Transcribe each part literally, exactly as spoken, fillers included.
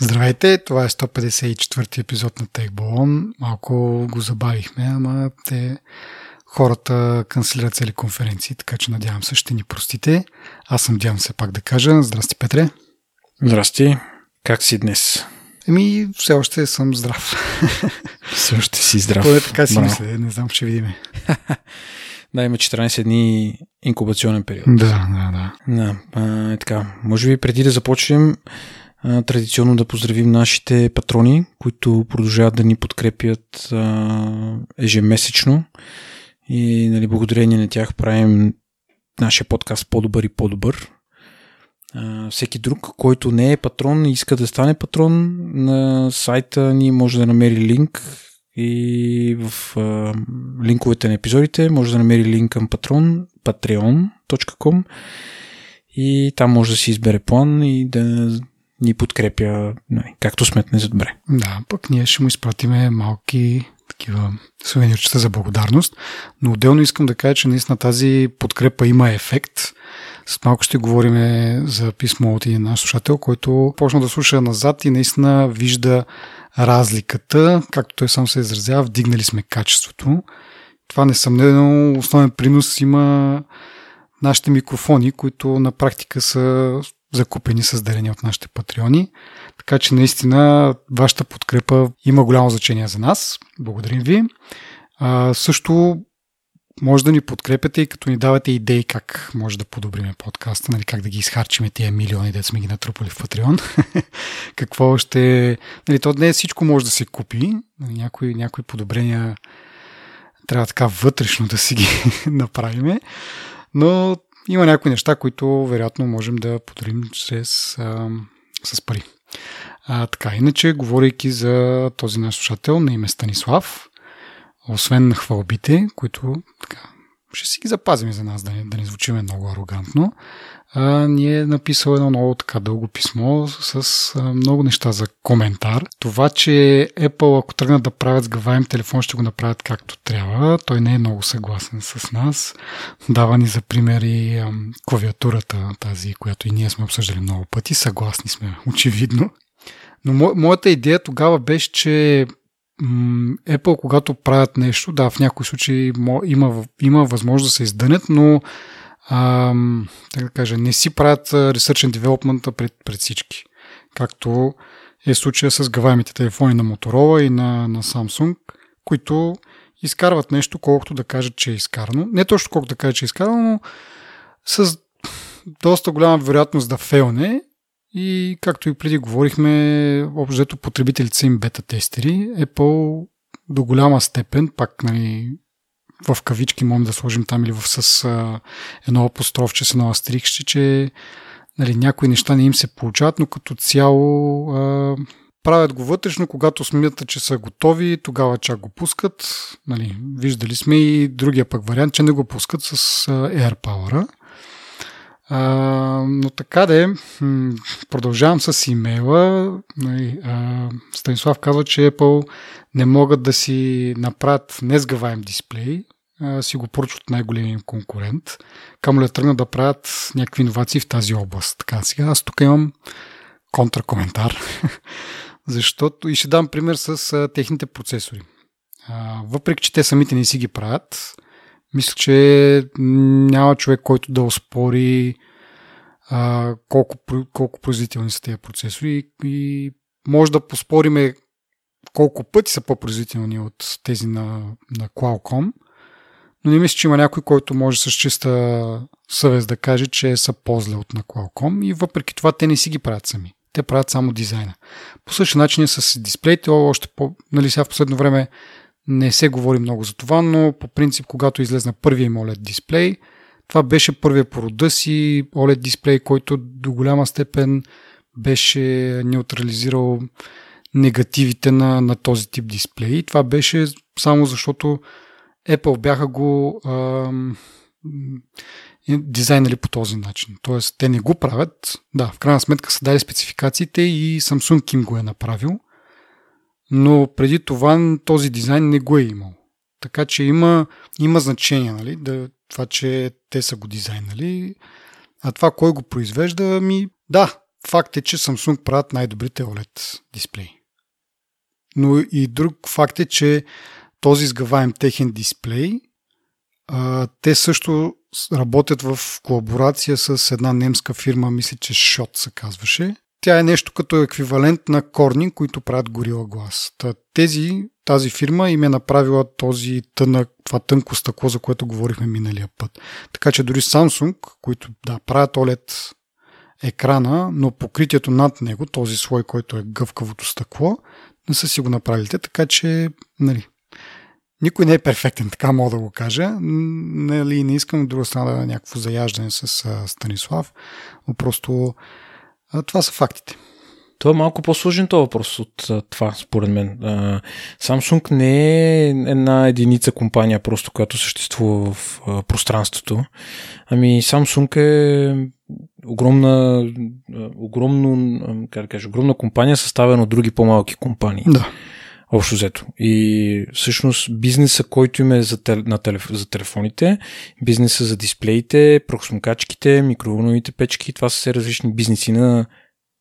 Здравейте, това е сто петдесет и четвърти епизод на TechBalloon. Малко го забавихме, ама те хората канцелират цели конференции, така че надявам се ще ни простите. Аз съм надявам се пак да кажа. Здрасти, Петре. Здрасти. Как си днес? Еми, все още съм здрав. Все още си здрав. Поне така си Браво. Мисля, не знам, ще видиме. Да, има четиринайсет дни инкубационен период. Да, да, да. да а, така. Може би преди да започнем, а, традиционно да поздравим нашите патрони, които продължават да ни подкрепят а, ежемесечно и нали, благодарение на тях правим нашия подкаст по-добър и по-добър. Uh, всеки друг, който не е патрон и иска да стане патрон, на сайта ни може да намери линк и в uh, линковете на епизодите може да намери линк към патрон, patreon точка com и там може да си избере план и да ни подкрепя, както сметне за добре. Да, пък ние ще му изпратиме малки такива сувенирчета за благодарност, но отделно искам да кажа, че наистина тази подкрепа има ефект. След малко ще говорим за писмо от един наш слушател, който почна да слуша назад и наистина вижда разликата, както той сам се изразява, вдигнали сме качеството. Това несъмнено основен принос има нашите микрофони, които на практика са закупени с дарения от нашите патреони. Така че наистина вашата подкрепа има голямо значение за нас. Благодарим ви. А, също може да ни подкрепяте и като ни давате идеи как може да подобриме подкаста, нали, как да ги изхарчиме тия милиони, де сме ги натрупали в Patreon. Какво още... Нали, то не всичко може да се купи. Някои, някои подобрения трябва така вътрешно да си ги направиме. Но има някои неща, които вероятно можем да подарим чрез, а, с пари. А, така, иначе, говорейки за този наш слушател на име Станислав, освен хвалбите, които така, ще си ги запазим за нас, да не, да не звучиме много арогантно, а, ни е написал едно много така дълго писмо с а, много неща за коментар. Това, че Apple, ако тръгнат да правят сгъваем телефон, ще го направят както трябва. Той не е много съгласен с нас. Дава ни за пример и а, клавиатурата, тази, която и ние сме обсъждали много пъти. Съгласни сме, очевидно. Но мо, моята идея тогава беше, че Apple, когато правят нещо, да, в някои случаи има, има възможност да се издънят, но ам, так да кажа, не си правят research and development пред, пред всички. Както е случая с гъваемите телефони на Motorola и на, на Samsung, които изкарват нещо, колкото да кажат, че е изкарано. Не точно колкото да кажат, че е изкарано, но с доста голяма вероятност да фейлне. И както и преди говорихме, общо потребителите са им бета-тестери. Apple до голяма степен, пак нали, в кавички можем да сложим там или в, с а, едно апострофче, с едно астериксче, че нали, някои неща не им се получават, но като цяло а, правят го вътрешно, когато смятат, че са готови, тогава чак го пускат. Нали, виждали сме и другия пък вариант, че не го пускат с AirPower-а. А, но така де, продължавам с имейла. Станислав казва, че Apple не могат да си направят несгъваем дисплей, а, си го поръчват най-големия конкурент. Камо ли тръгнат да правят някакви иновации в тази област. Така, сега аз тук имам контракоментар, защото и ще дам пример с а, техните процесори. А, въпреки, че те самите не си ги правят, мисля, че няма човек, който да оспори а, колко, колко производителни са тези процесори и, и може да поспориме колко пъти са по-производителни от тези на, на Qualcomm, но не мисля, че има някой, който може с чиста съвест да каже, че са по-зле от на Qualcomm и въпреки това те не си ги правят сами. Те правят само дизайна. По същия начин е с дисплеите, още по, нали сега в последно време не се говори много за това, но по принцип, когато излезна първия им о лед дисплей, това беше първия по рода си о лед дисплей, който до голяма степен беше неутрализирал негативите на, на този тип дисплей. Това беше само защото Apple бяха го ам, дизайнали по този начин. Тоест, те не го правят. Да, в крайна сметка са дали спецификациите и Samsung им го е направил. Но преди това този дизайн не го е имал. Така че има, има значение, нали? Да, това, че те са го дизайнали. А това, кой го произвежда, ми да, Факт е, че Samsung правят най-добрите о лед дисплеи. Но и друг факт е, че този изгъваем техен дисплей, а, те също работят в колаборация с една немска фирма, мисля, че Shot се казваше. Тя е нещо като еквивалент на Corning, които правят Gorilla Glass. Та, тези, тази фирма им е направила този тънък, това тънко стъкло, за което говорихме миналия път. Така че дори Samsung, които да, правят о лед екрана, но покритието над него, този слой, който е гъвкавото стъкло, не са си го направили. Така че, нали, никой не е перфектен, така мога да го кажа. Нали, не искам от друга страна да е някакво заяждане с а, Станислав, но просто а, това са фактите. Това е малко по-сложен този въпрос от а, това, според мен. А, Samsung не е една единица компания, просто която съществува в а, пространството. Ами Samsung е огромна, огромно, как да кажа, огромна компания, съставена от други по-малки компании. Да. Общо взето. И всъщност бизнеса, който им е за, тел, на телеф, за телефоните, бизнеса за дисплеите, прахосмокачките, микроволновите печки, това са все различни бизнеси на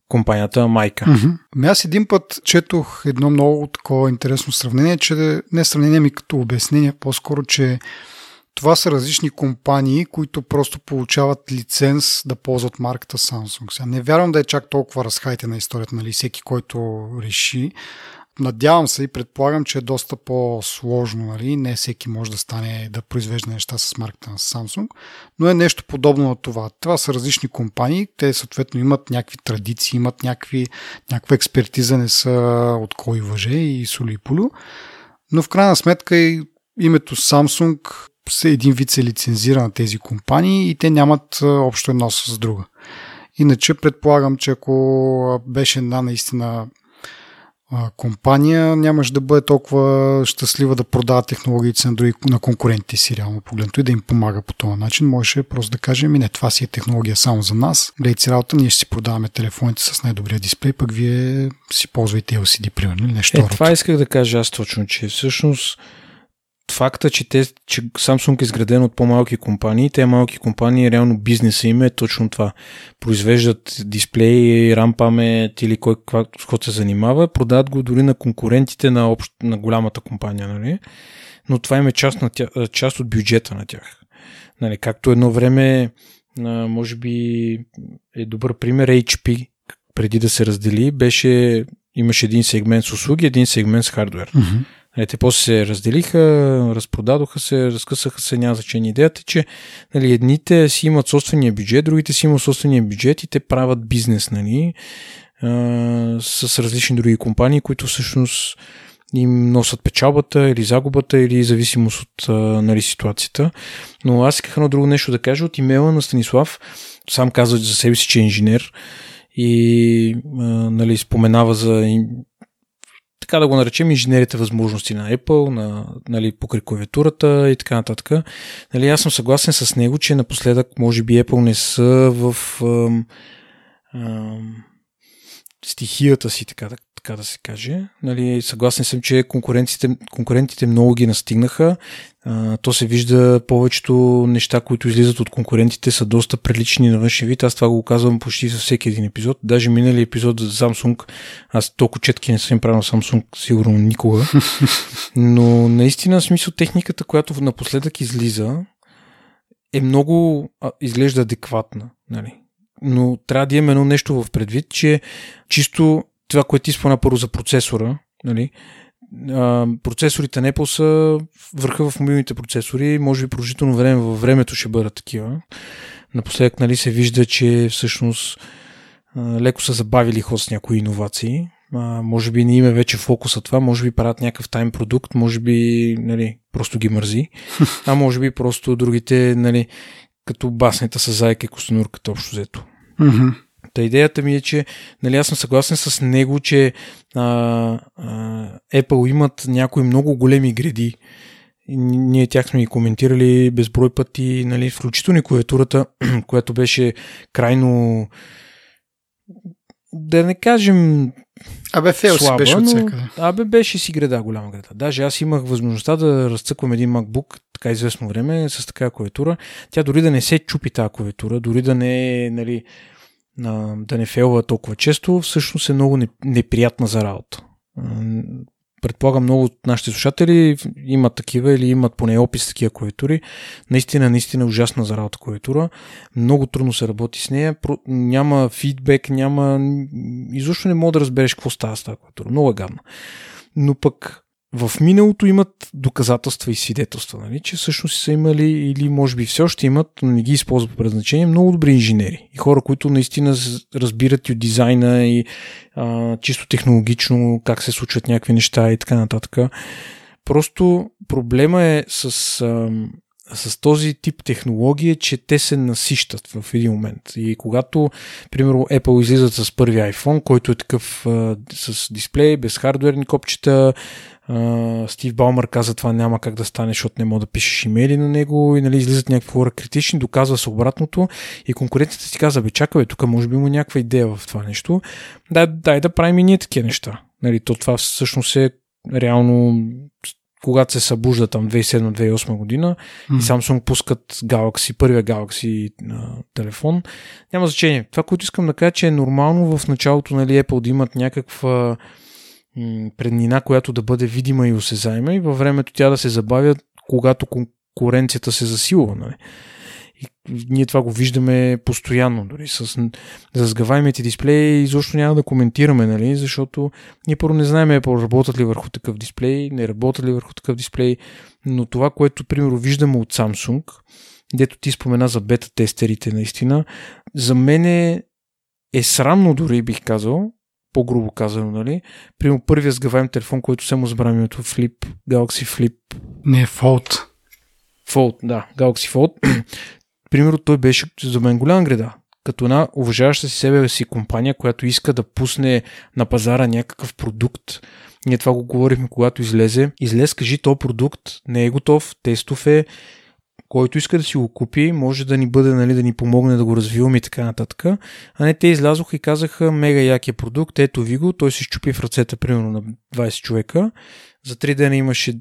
компанията майка. Mm-hmm. Аз един път четох едно много такова интересно сравнение, че не сравнение ми като обяснение, по-скоро, че това са различни компании, които просто получават лиценз да ползват марката Samsung. Сега не вярвам да е чак толкова разхайтена историята, нали, всеки, който реши. Надявам се и предполагам, че е доста по-сложно, нали? Не всеки може да стане да произвежда неща с марката на Samsung, но е нещо подобно на това. Това са различни компании, те съответно имат някакви традиции, имат някакви, някаква експертиза, не са от кой въже и соли и полю, но в крайна сметка и името Samsung се един вид се лицензира на тези компании и те нямат общо едно с друга. Иначе предполагам, че ако беше една наистина компания, нямаш да бъде толкова щастлива да продава технологиите на други, на конкурентите си, реално погледнато, и да им помага по този начин. Можеше просто да кажем, и не, това си е технология само за нас. Гледайте си работа, ние ще си продаваме телефоните с най-добрия дисплей, пък вие си ползвайте ел си ди, примерно, или нещо. Е, род. Това исках да кажа аз точно, че всъщност факта, че, те, че Samsung е изграден от по-малки компании, те малки компании, реално бизнеса им е точно това. Произвеждат дисплеи, RAM памет или кой каквото се занимава, продават го дори на конкурентите на, общ, на голямата компания, нали? Но това им е част, на тя, част от бюджета на тях. Нали, както едно време, може би е добър пример, Ейч Пи, преди да се раздели, беше, имаше един сегмент с услуги, един сегмент с хардуер. Mm-hmm. Те после се разделиха, разпродадоха се, разкъсаха се, няма значение. Идеята е, че нали, едните си имат собствения бюджет, другите си имат собствения бюджет и те правят бизнес, нали, а, с различни други компании, които всъщност им носят печалбата или загубата, или зависимост от, нали, ситуацията. Но аз исках едно друго нещо да кажа от имейла на Станислав. Сам казва за себе си, че е инженер и а, нали, споменава за, така да го наречем, инженерите възможности на Apple, на, нали, покрай клавиатурата и така нататък. Нали, аз съм съгласен с него, че напоследък може би Apple не са в ам, ам, стихията си, така, така да се каже. Нали, съгласен съм, че конкурентите, конкурентите много ги настигнаха. А, то се вижда, повечето неща, които излизат от конкурентите, са доста прилични на външен вид. Аз това го казвам почти за всеки един епизод. Даже минали епизод за Samsung, аз толкова четки не съм правил Samsung, сигурно никога. Но наистина, в смисъл, техниката, която напоследък излиза, е много, а, изглежда адекватна. Нали? Но трябва да имаме едно нещо в предвид, че чисто това, което ти спомена първо за процесора, нали, процесорите на Apple са върха в мобилните процесори, може би продължително време във времето ще бъдат такива. Напоследък, нали, се вижда, че всъщност леко са забавили ход с някои иновации. Може би не има вече фокуса това, може би правят някакъв тайм продукт, може би, нали, просто ги мързи, а може би просто другите, нали, като баснята с зайка и костенурката, общо взето. Mm-hmm. Та идеята ми е, че, нали, аз съм съгласен с него, че а, а, Apple имат някои много големи гради. Ние тях сме ги коментирали безброй пъти, нали, включително и клавиатурата, която беше крайно, да не кажем, Абе, фейл слаба, си беше от всякъде. Абе, беше си града, голяма града. Даже аз имах възможността да разцъквам един MacBook така известно време с такава клавиатура. Тя дори да не се чупи тази клавиатура, дори да не е, нали, а, да не фейлва толкова често, всъщност е много неприятна за работа. Предполагам, много от нашите слушатели имат такива или имат поне опис с такива клавиатури. Наистина, наистина ужасна за работа клавиатура. Много трудно се работи с нея. Няма фидбек, няма... Изобщо не мога да разбереш какво става с тази клавиатура. Много е гадна. Но пък в миналото имат доказателства и свидетелства, нали? Че всъщност са имали или може би все още имат, но не ги използват по предназначение, много добри инженери и хора, които наистина разбират и от дизайна и а, чисто технологично как се случват някакви неща и така нататък. Просто проблема е с, а, с този тип технология, че те се насищат в един момент. И когато, примерно, Apple излизат с първи iPhone, който е такъв а, с дисплей, без хардуерни копчета, Стив uh, Балмър каза, това няма как да стане, защото не мога да пишеш имейли на него и нали, излизат някакви хора критични, доказва се обратното и конкуренцията си каза, бе чакай, бе, тук може би има някаква идея в това нещо, дай, дай да правим и ние такива неща. Нали, то това всъщност е реално, когато се събужда там две хиляди и седма - две хиляди и осма година mm. и Samsung пускат Galaxy, първия Galaxy uh, телефон, няма значение. Това, което искам да кажа, че е нормално в началото нали, Apple да имат някаква преднина, която да бъде видима и осезаема и във времето тя да се забавя, когато конкуренцията се засилва. Нали? И ние това го виждаме постоянно. Дори с разгъваемите дисплеи изобщо няма да коментираме, нали? Защото ние първо не знаем Apple работят ли върху такъв дисплей, не работят ли върху такъв дисплей, но това, което примерно виждаме от Samsung, дето ти спомена за бета-тестерите наистина, за мен е, е срамно дори бих казал, по-грубо казано, нали? Примерно първия сгъваем телефон, който се му забравим името Flip, Galaxy Flip. Не, Fold. Fold, да. Galaxy Fold. Примерно той беше за мен голям греда. Като една уважаваща си себе си компания, която иска да пусне на пазара някакъв продукт. Ние това го говорихме, когато излезе. Излез, кажи, то продукт не е готов, тестов е, който иска да си го купи, може да ни бъде, нали, да ни помогне да го развиваме и така нататък. А не, те излязоха и казаха, мега якия продукт, ето ви го, той се счупи в ръцете примерно на двайсет човека. За три дена имаше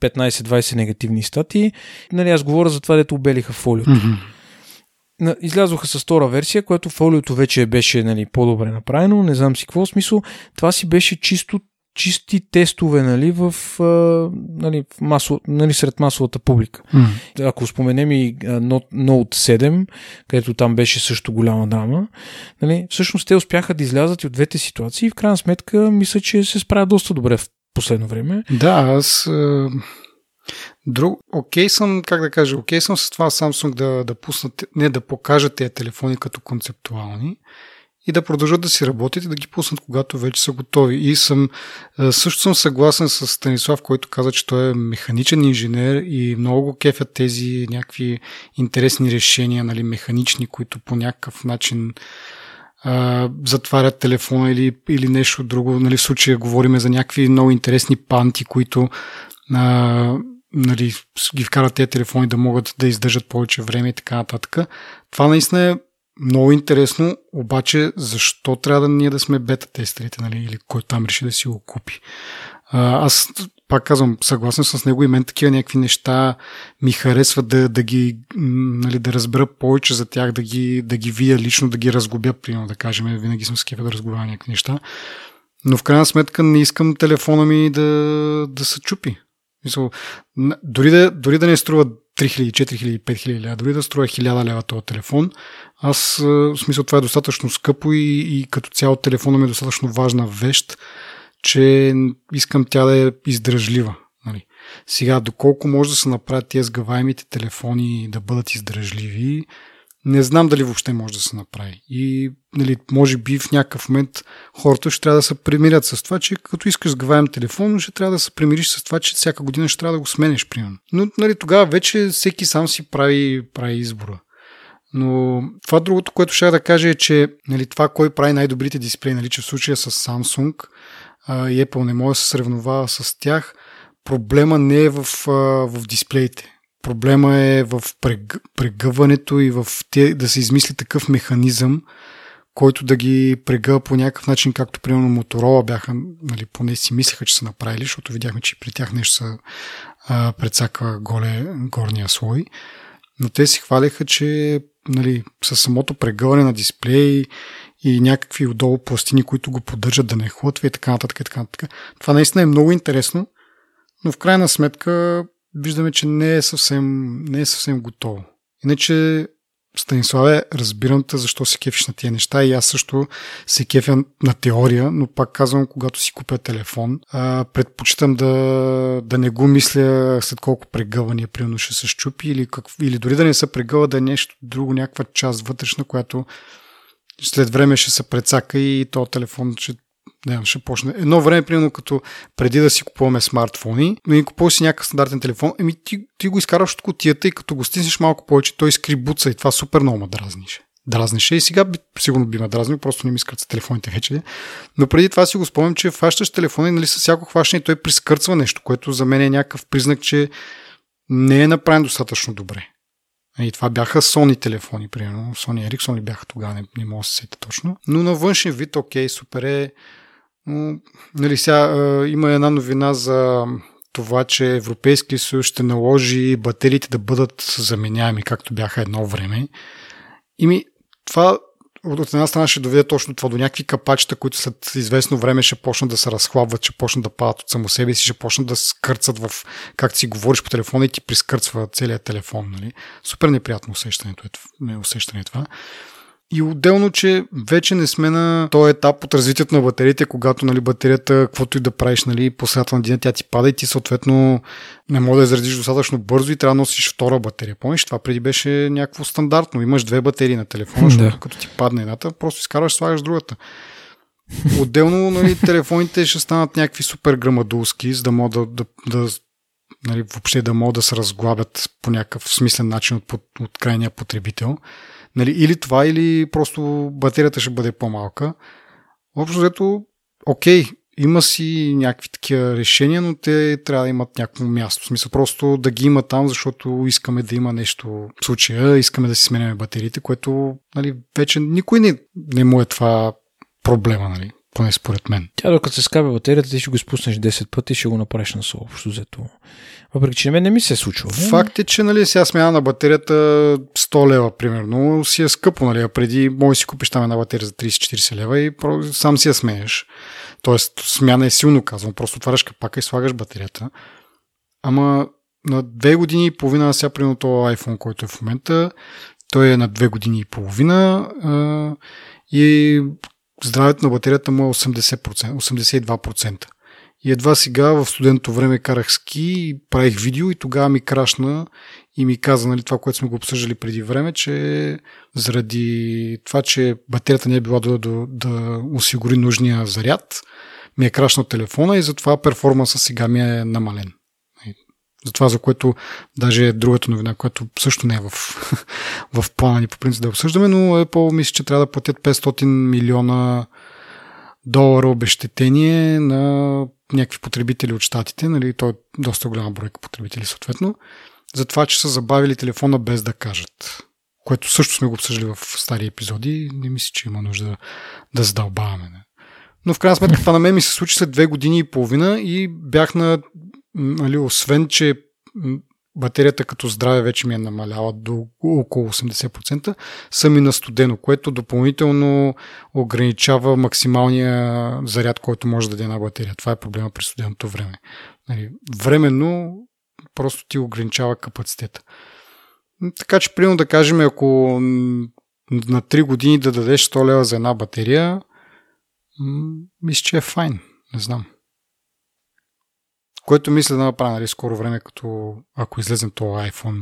петнайсет-двайсет негативни статии. Нали, аз говоря за това, дето обелиха фолиото. Mm-hmm. Излязоха с втора версия, която фолиото вече беше нали, по-добре направено, не знам си какво смисъл. Това си беше чисто чисти тестове нали, в, нали, в масо, нали, сред масовата публика. Mm. Ако споменем и Note седем, където там беше също голяма драма, нали, всъщност те успяха да излязат и от двете ситуации и в крайна сметка мисля, че се справя доста добре в последно време. Да, аз е, друг, окей съм, как да кажа, окей съм с това Samsung да, да пуснат, не да покажат тези телефони като концептуални, и да продължат да си работят и да ги пуснат, когато вече са готови. И съм, също съм съгласен с Станислав, който каза, че той е механичен инженер и много го кефят тези някакви интересни решения, нали, механични, които по някакъв начин а, затварят телефона или, или нещо друго. Нали, в случая говорим за някакви много интересни панти, които а, нали, ги вкарат тези телефони да могат да издържат повече време и така нататък. Това наистина е много интересно, обаче защо трябва да ние да сме бета-тестерите, нали? Или кой там реши да си го купи. Аз пак казвам, съгласен с него и мен такива някакви неща ми харесват да, да ги, нали, да разбера повече за тях, да ги, да ги видя лично, да ги разгубя, примерно да кажем, винаги съм скефа да разгубя някакви неща, но в крайна сметка не искам телефона ми да, да се чупи. Мисъл, дори, да, дори да не струва три хиляди, четири хиляди, пет хиляди лева, дори да струва хиляда лева този телефон, аз в смисъл това е достатъчно скъпо и, и като цяло телефона ми е достатъчно важна вещ, че искам тя да е издръжлива. Нали. Сега, доколко може да се направят тези сгъваемите телефони да бъдат издръжливи, не знам дали въобще може да се направи. И нали, може би в някакъв момент хората ще трябва да се примирят с това, че като искаш сгъваем телефон, ще трябва да се примириш с това, че всяка година ще трябва да го сменеш, примерно. Но нали, тогава вече всеки сам си прави, прави избора. Но това другото, което ще да кажа е, че нали, това кой прави най-добрите дисплеи, нали, че в случая с Samsung а, и Apple не може да се сравнува с тях, проблема не е в, а, в дисплеите. Проблема е в прегъването и в те, да се измисли такъв механизъм, който да ги прегъва по някакъв начин, както примерно Motorola бяха, нали, поне си мислеха, че са направили, защото видяхме, че при тях нещо се предсаква голе, горния слой. Но те си хвалиха, че нали, със самото прегъване на дисплей и някакви отдолу пластини, които го поддържат да не хлътва и така нататък, и така нататък. Това наистина е много интересно, но в крайна сметка виждаме, че не е съвсем, не е съвсем готово. Иначе, Станиславе, разбирам те защо се кефиш на тия неща и аз също се кефя на теория, но пак казвам, когато си купя телефон, а, предпочитам да, да не го мисля след колко прегъвания примерно ще се щупи или, как, или дори да не се прегъва, да е нещо друго, някаква част вътрешна, която след време ще се прецака и този телефон ще, не, ще почне. Едно време, примерно, като преди да си купуваме смартфони, но и купуваш си някакъв стандартен телефон, еми ти, ти го изкарваш от кутията и като го стиснеш малко повече, той скри буца и това супер много ме дразнише. Дразнише и сега би, сигурно би ме дразнил, просто не ми скърца телефоните вече. Но преди това си го спомням, че хващаш телефона и нали, с всяко хващане той прискърцва нещо, което за мен е някакъв признак, че не е направен достатъчно добре. И това бяха Sony телефони, примерно. Sony Ericsson ли бяха тогава, не, не мога да се сетя точно. Но на външен вид, окей, супер е. Но, нали, сега, е, има една новина за това, че Европейския съюз ще наложи батериите да бъдат заменяеми, както бяха едно време. И ми, това от една страна ще доведе точно това до някакви капачета, които след известно време ще почнат да се разхлабват, ще почнат да падат от само себе си, ще почнат да скърцат в как си говориш по телефона и ти прискърцва целият телефон. Нали? Супер неприятно усещането е, усещане е това. И отделно, че вече не сме на този етап от развитието на батериите, когато нали, батерията, каквото и да правиш, нали, по средата на деня тя ти пада и ти съответно не може да изредиш достатъчно бързо и трябва да носиш втора батерия. Помниш, това преди беше някакво стандартно. Имаш две батерии на телефона, защото да. Като ти падне едната, просто изкарваш, слагаш другата. Отделно нали, телефоните ще станат някакви супер грамадулски, за да могат да... да, да нали, въобще да могат да се разглабят по някакъв смислен начин от, от крайния потребител. Нали, или това, или просто батерията ще бъде по-малка. Общо взето, окей, има си някакви такива решения, но те трябва да имат някакво място. В смисъл просто да ги има там, защото искаме да има нещо в случая, искаме да си сменяме батериите, което нали, вече никой не, не му е това проблема, нали, поне според мен. Тя докато се скабе батерията, ти ще го спуснеш десет пъти и ще го направиш на сол, общо взето. Въпреки, че на мен не ми се е случило. Факт е, че нали, сега смяна на батерията сто лева, примерно, си е скъпо. Нали, а преди може си купиш там една батерия за трийсет до четирийсет лева и сам си я сменеш. Тоест, смяна е силно казвам. Просто отваряш капака и слагаш батерията. Ама на две години и половина сега, примерно, този iPhone, който е в момента, той е на две години и половина а, и здравето на батерията му е осемдесет процента, осемдесет и два процента. И едва сега в студентното време карах ски, правих видео и тогава ми крашна и ми каза нали, това, което сме го обсъждали преди време, че заради това, че батерията не е била да, да, да осигури нужния заряд, ми е крашна телефона и затова перформанса сега ми е намален. За това, за което даже другата новина, която също не е в, в плана ни по принцип да обсъждаме, но Apple мисля, че трябва да платят петстотин милиона долара обезщетение на някакви потребители от щатите, нали, той е доста голяма бройка потребители съответно, за това, че са забавили телефона без да кажат. Което също сме го обсъждали в стари епизоди, не мисля, че има нужда да, да задълбаваме. Не. Но в крайна сметка това на мен ми се случи след две години и половина и бях на нали, освен, че батерията като здраве вече ми е намаляла до около осемдесет процента, съм и на студено, което допълнително ограничава максималния заряд, който може да даде една батерия. Това е проблема при студеното време. Нали, временно просто ти ограничава капацитета. Така че, примерно да кажем, ако на три години да дадеш сто лева за една батерия, мисля, че е файн. Не знам. Което мисля да направя нали, скоро време, като ако излезем това айфон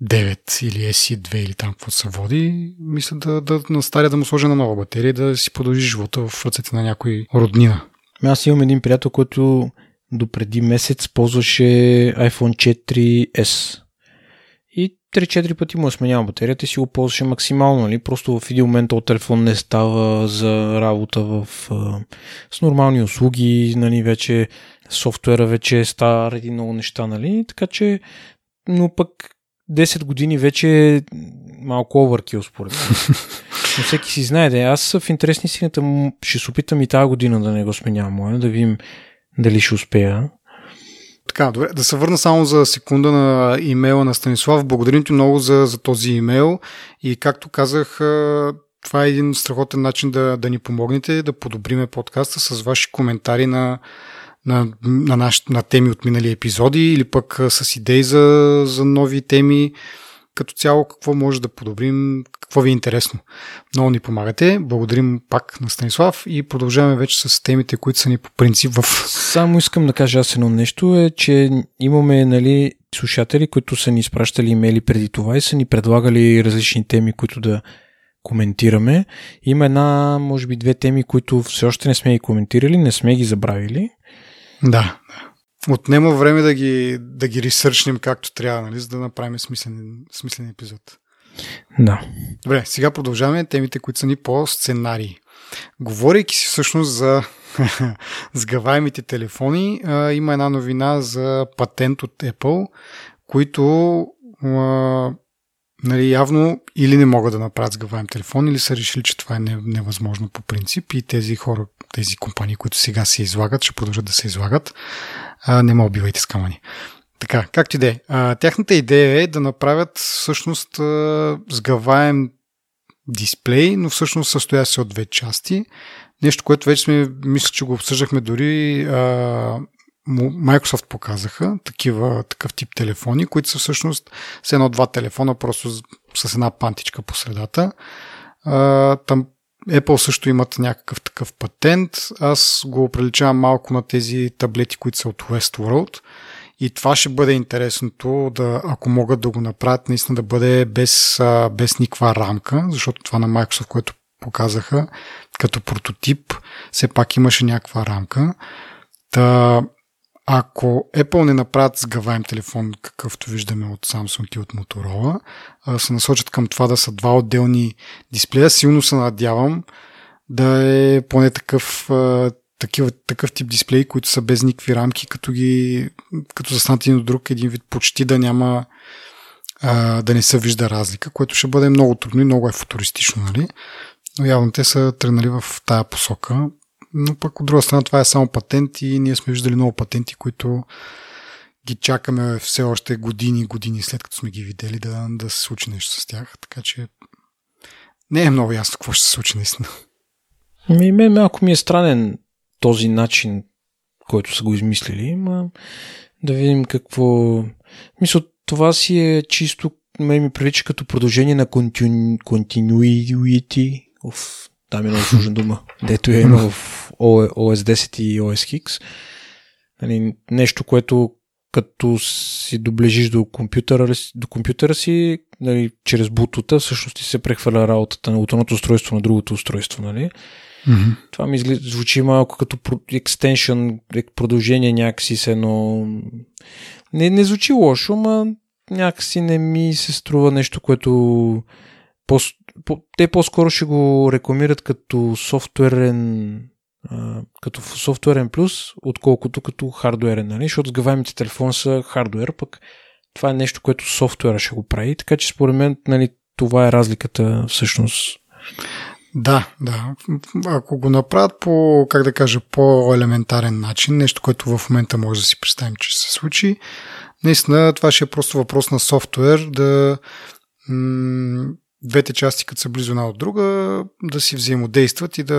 девет или Ес И две или там какво се води, мисля да, да на стария да му сложа на нова батерия и да си продължи живота в ръцете на някой роднина. Аз имам един приятел, който допреди месец ползваше айфон четири Ес и три-четири пъти му сменява батерията и си го ползваше максимално. Нали? Просто в един момент от телефон не става за работа в, с нормални услуги, нали, вече софтуера вече е стар и много неща, нали? Така че, но пък десет години вече е малко overkill според мен. Но всеки си знае, да аз в интересни сигната му ще се опитам и тази година да не го сменявам, да видим дали ще успея. Така, добре. Да се върна само за секунда на имейла на Станислав. Благодарим ти много за, за този имейл и както казах, това е един страхотен начин да, да ни помогнете, да подобриме подкаста с ваши коментари на, на, на, наш, на теми от минали епизоди или пък с идеи за, за нови теми. Като цяло, какво може да подобрим, какво ви е интересно. Много ни помагате. Благодарим пак на Станислав и продължаваме вече с темите, които са ни по принцип в... Само искам да кажа аз едно нещо, е, че имаме, нали, слушатели, които са ни изпращали имейли преди това и са ни предлагали различни теми, които да коментираме. Има една, може би, две теми, които все още не сме ги коментирали, не сме ги забравили. Да, да. Отнема време да ги, да ги ресърчнем както трябва, нали, за да направим смислен, смислен епизод. Да. Добре, сега продължаваме темите, които са ни по сценарии. Говорейки си всъщност за сгъваемите телефони, а, има една новина за патент от Apple, които а, нали, явно или не могат да направят сгъваем телефон, или са решили, че това е невъзможно по принцип и тези хора, тези компании, които сега се излагат, ще продължат да се излагат. А, не ме убивайте с камъни. Така, както и да е. Тяхната идея е да направят всъщност а, сгъваем дисплей, но всъщност състоя се от две части. Нещо, което вече сме, мисля, че го обсъждахме дори, а, Microsoft показаха такива, такъв тип телефони, които са всъщност с едно-два телефона, просто с една пантичка по средата. А, там Apple също имат някакъв такъв патент. Аз го приличавам малко на тези таблети, които са от Westworld. И това ще бъде интересното, да, ако могат да го направят, наистина да бъде без, без никаква рамка, защото това на Microsoft, което показаха като прототип, все пак имаше някаква рамка. Та, ако Apple не направят сгъваем телефон, какъвто виждаме от Samsung и от Motorola, се насочат към това да са два отделни дисплея. Силно се надявам да е поне такъв, такива, такъв тип дисплеи, които са без никакви рамки, като ги, като застанат един от друг, един вид почти да няма, да не се вижда разлика, което ще бъде много трудно и много е футуристично, нали? Но явно те са тръгнали в тая посока. Но пък от друга страна това е само патент и ние сме виждали много патенти, които ги чакаме все още години и години след като сме ги видели да, да се случи нещо с тях. Така че не е много ясно какво ще се случи наистина. Ми, ми, малко ми е странен този начин, който са го измислили. Ма да видим какво... Мисля, това си е чисто, ме ми прилича като продължение на continuity. Оф... Там е много сложна дума, дето е имало в О Ес десет и О Ес Икс. Нещо, което като си доближиш до компютъра, до компютъра си, нали, чрез бутута, всъщност ти се прехвърля работата от едното устройство на другото устройство. Нали? Mm-hmm. Това ми изглежда, звучи малко като екстеншън, продължение някакси с едно... Не, не звучи лошо, но някакси не ми се струва нещо, което... По, по, те по-скоро ще го рекламират като софтуерен, а, като софтуерен плюс, отколкото като хардуерен, нали? Защото сгъваемите телефони са хардуер, пък това е нещо, което софтуера ще го прави, така че според мен, нали, това е разликата всъщност. Да, да. Ако го направят по, как да кажа, по-елементарен начин, нещо, което в момента може да си представим, че се случи, наистина това ще е просто въпрос на софтуер да... М- двете части, като са близо една от друга, да си взаимодействат и да,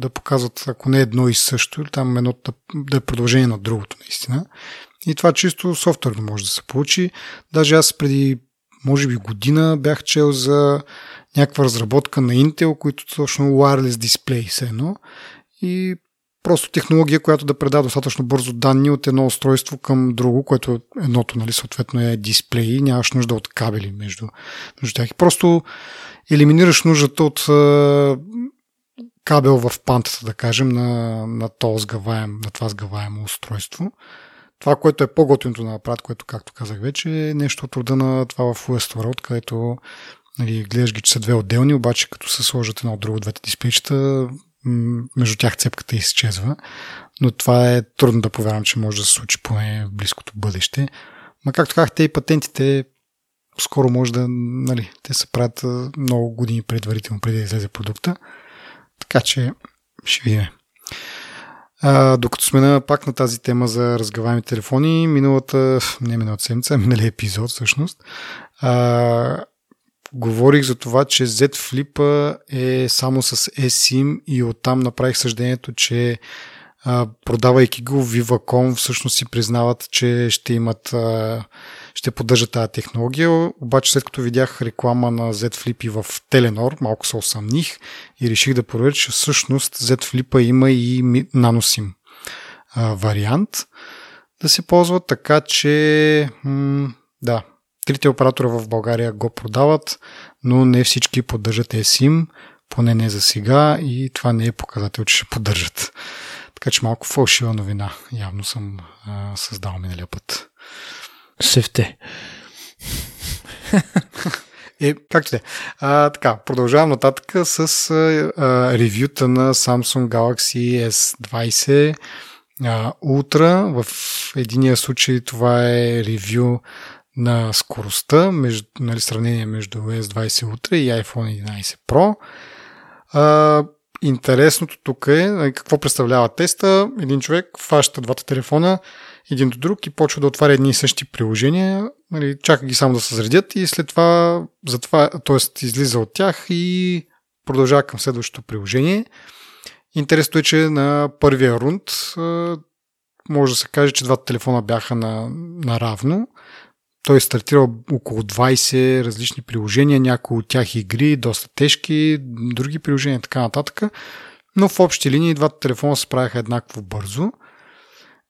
да показват, ако не едно и също, там едно да е продължение на другото, наистина. И това чисто софтуерно може да се получи. Даже аз преди, може би, година бях чел за някаква разработка на Intel, които точно wireless display са едно. И просто технология, която да предава достатъчно бързо данни от едно устройство към друго, което едното, нали, съответно е дисплей и нямаш нужда от кабели между, между тях. И просто елиминираш нуждата от е, кабел в пантата, да кажем, на, на, то сгъваем, на това сгъваемо устройство. Това, което е по-готиното на апарат, което, както казах вече, е нещо от рода на това в Westworld, където, нали, гледаш ги, че са две отделни, обаче като се сложат едно от друго двете дисплейчета, между тях цепката изчезва, но това е трудно да повярвам, че може да се случи поне в близкото бъдеще. Ма както казах, те и патентите скоро може да, нали, те се правят много години предварително преди да излезе продукта, така че ще видим. А, докато сме на, пак на тази тема за разгъваеми телефони, миналата, не миналата седмица, минали епизод всъщност, а, говорих за това, че Z Flip е само с eSIM и оттам направих съждението, че продавайки го, Vivacom всъщност си признават, че ще имат, ще поддържат тази технология, обаче след като видях реклама на Z Flip в Telenor, малко се усъмних и реших да проверя, че всъщност Z Flip има и NanoSIM вариант да се ползва, така че м- да, трите оператора в България го продават, но не всички поддържат eSIM, поне не за сега, и това не е показател, че ще поддържат. Така че малко фалшива новина явно съм а, създал миналия път. Севте. Е, както де. А, така, продължавам нататък с а, а, ревюта на Samsung Galaxy ес двадесет а, Ultra. В единия случай това е ревю на скоростта, между, нали, сравнение между ес двадесет Ultra и iPhone единадесет Pro. А, Интересното тук е какво представлява теста. Един човек фаща двата телефона един до друг и почва да отваря едни и същи приложения. Нали, чака ги само да се заредят и след това, затова, т.е. излиза от тях и продължава към следващото приложение. Интересното е, че на първия рунд може да се каже, че двата телефона бяха на, наравно. Той е стартирал около двадесет различни приложения, някои от тях игри, доста тежки, други приложения, така нататък. Но в общи линии двата телефона се правиха еднакво бързо.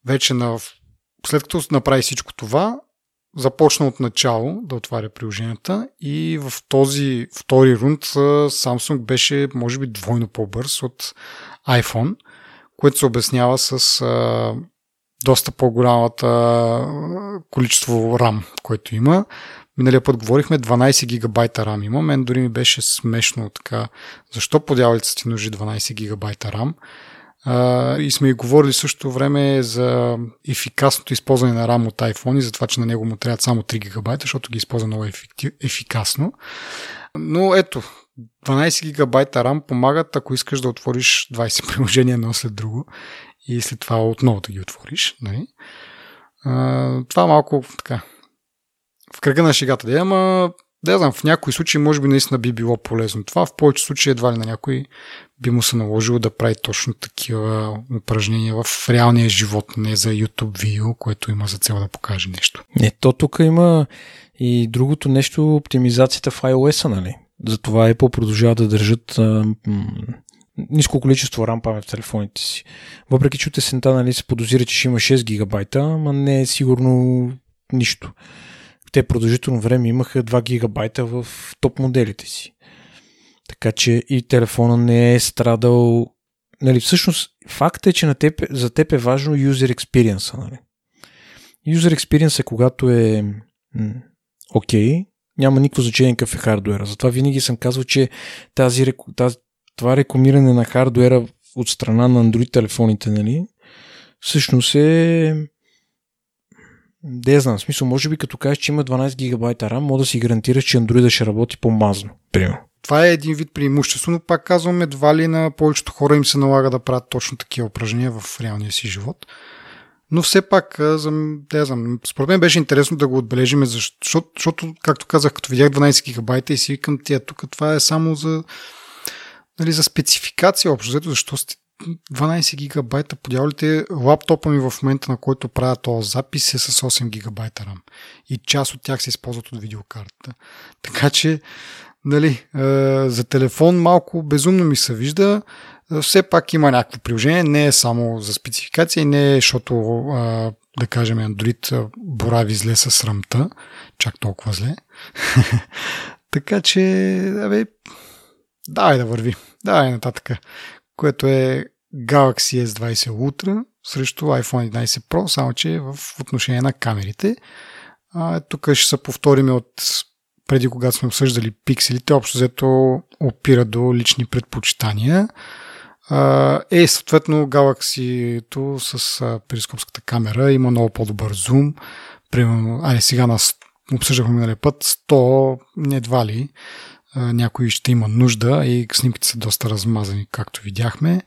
Вече на... след като направи всичко това, започна от начало да отваря приложенията и в този втори рунд Samsung беше, може би, двойно по-бърз от iPhone, което се обяснява с... доста по-голямата количество рам, което има. Миналия път говорихме, дванадесет гигабайта рам има. Мен дори ми беше смешно така. Защо подявалите ти нужи дванадесет гигабайта рам? И сме и говорили също време за ефикасното използване на рам от iPhone и за това, че на него му трябват само три гигабайта, защото ги използва много ефектив, ефикасно. Но ето, дванадесет гигабайта рам помагат, ако искаш да отвориш двадесет приложения едно след друго и след това отново да ги отвориш. Нали? А, това малко така в кръга на шегата да е, ама да я знам, в някои случаи може би наистина би било полезно това, в повече случаи едва ли на някой би му се наложило да прави точно такива упражнения в реалния живот, не за YouTube видео, което има за цел да покаже нещо. Е, то тук има и другото нещо, оптимизацията в iOS-а, нали? Затова Apple продължава да държат а, м- ниско количество RAM памет в телефоните си. Въпреки, че от есента, нали, се подозира, че ще има шест гигабайта, ама не е сигурно нищо. Те продължително време имаха два гигабайта в топ моделите си. Така че и телефона не е страдал... Нали, всъщност, факт е, че на теб, за теб е важно user experience. Нали? User experience е когато е окей, okay, няма никакво значение какъв е хардуера. Затова винаги съм казвал, че тази, тази, това рекламиране на хардуера от страна на Android телефоните, нали, всъщност е... Не знам, в смисъл, може би като кажеш, че има дванадесет гигабайта рам, може да си гарантираш, че Android ще работи по-мазно. Примерно. Това е един вид преимущество, но пак казвам, едва ли на повечето хора им се налага да правят точно такива упражнения в реалния си живот. Но все пак, не знам, според мен беше интересно да го отбележим, защото, защото както казах, като видях дванадесет гигабайта и си викам, тия тук, това е само за, нали, за спецификация общо, защото защо сте дванадесет гигабайта, подявалите, лаптопа ми в момента, на който правя този запис, е с осем гигабайта рам. И част от тях се използват от видеокарта. Така че, нали, за телефон малко безумно ми се вижда. Все пак има някакво приложение, не е само за спецификация, не е, защото, да кажем, Android борави зле с рамта, чак толкова зле. Така че, да бе, давай да върви, давай нататък. Което е Galaxy ес двадесет Ultra срещу iPhone единадесет Pro, само че в отношение на камерите. А, тук ще се повторим от преди, когато сме обсъждали пикселите, общо взето опира до лични предпочитания. А, е, съответно, Galaxy-то с перископската камера има много по-добър зум. Примерно, ай, сега нас обсъждахме миналия път, сто едва ли някой ще има нужда и снимките са доста размазани, както видяхме.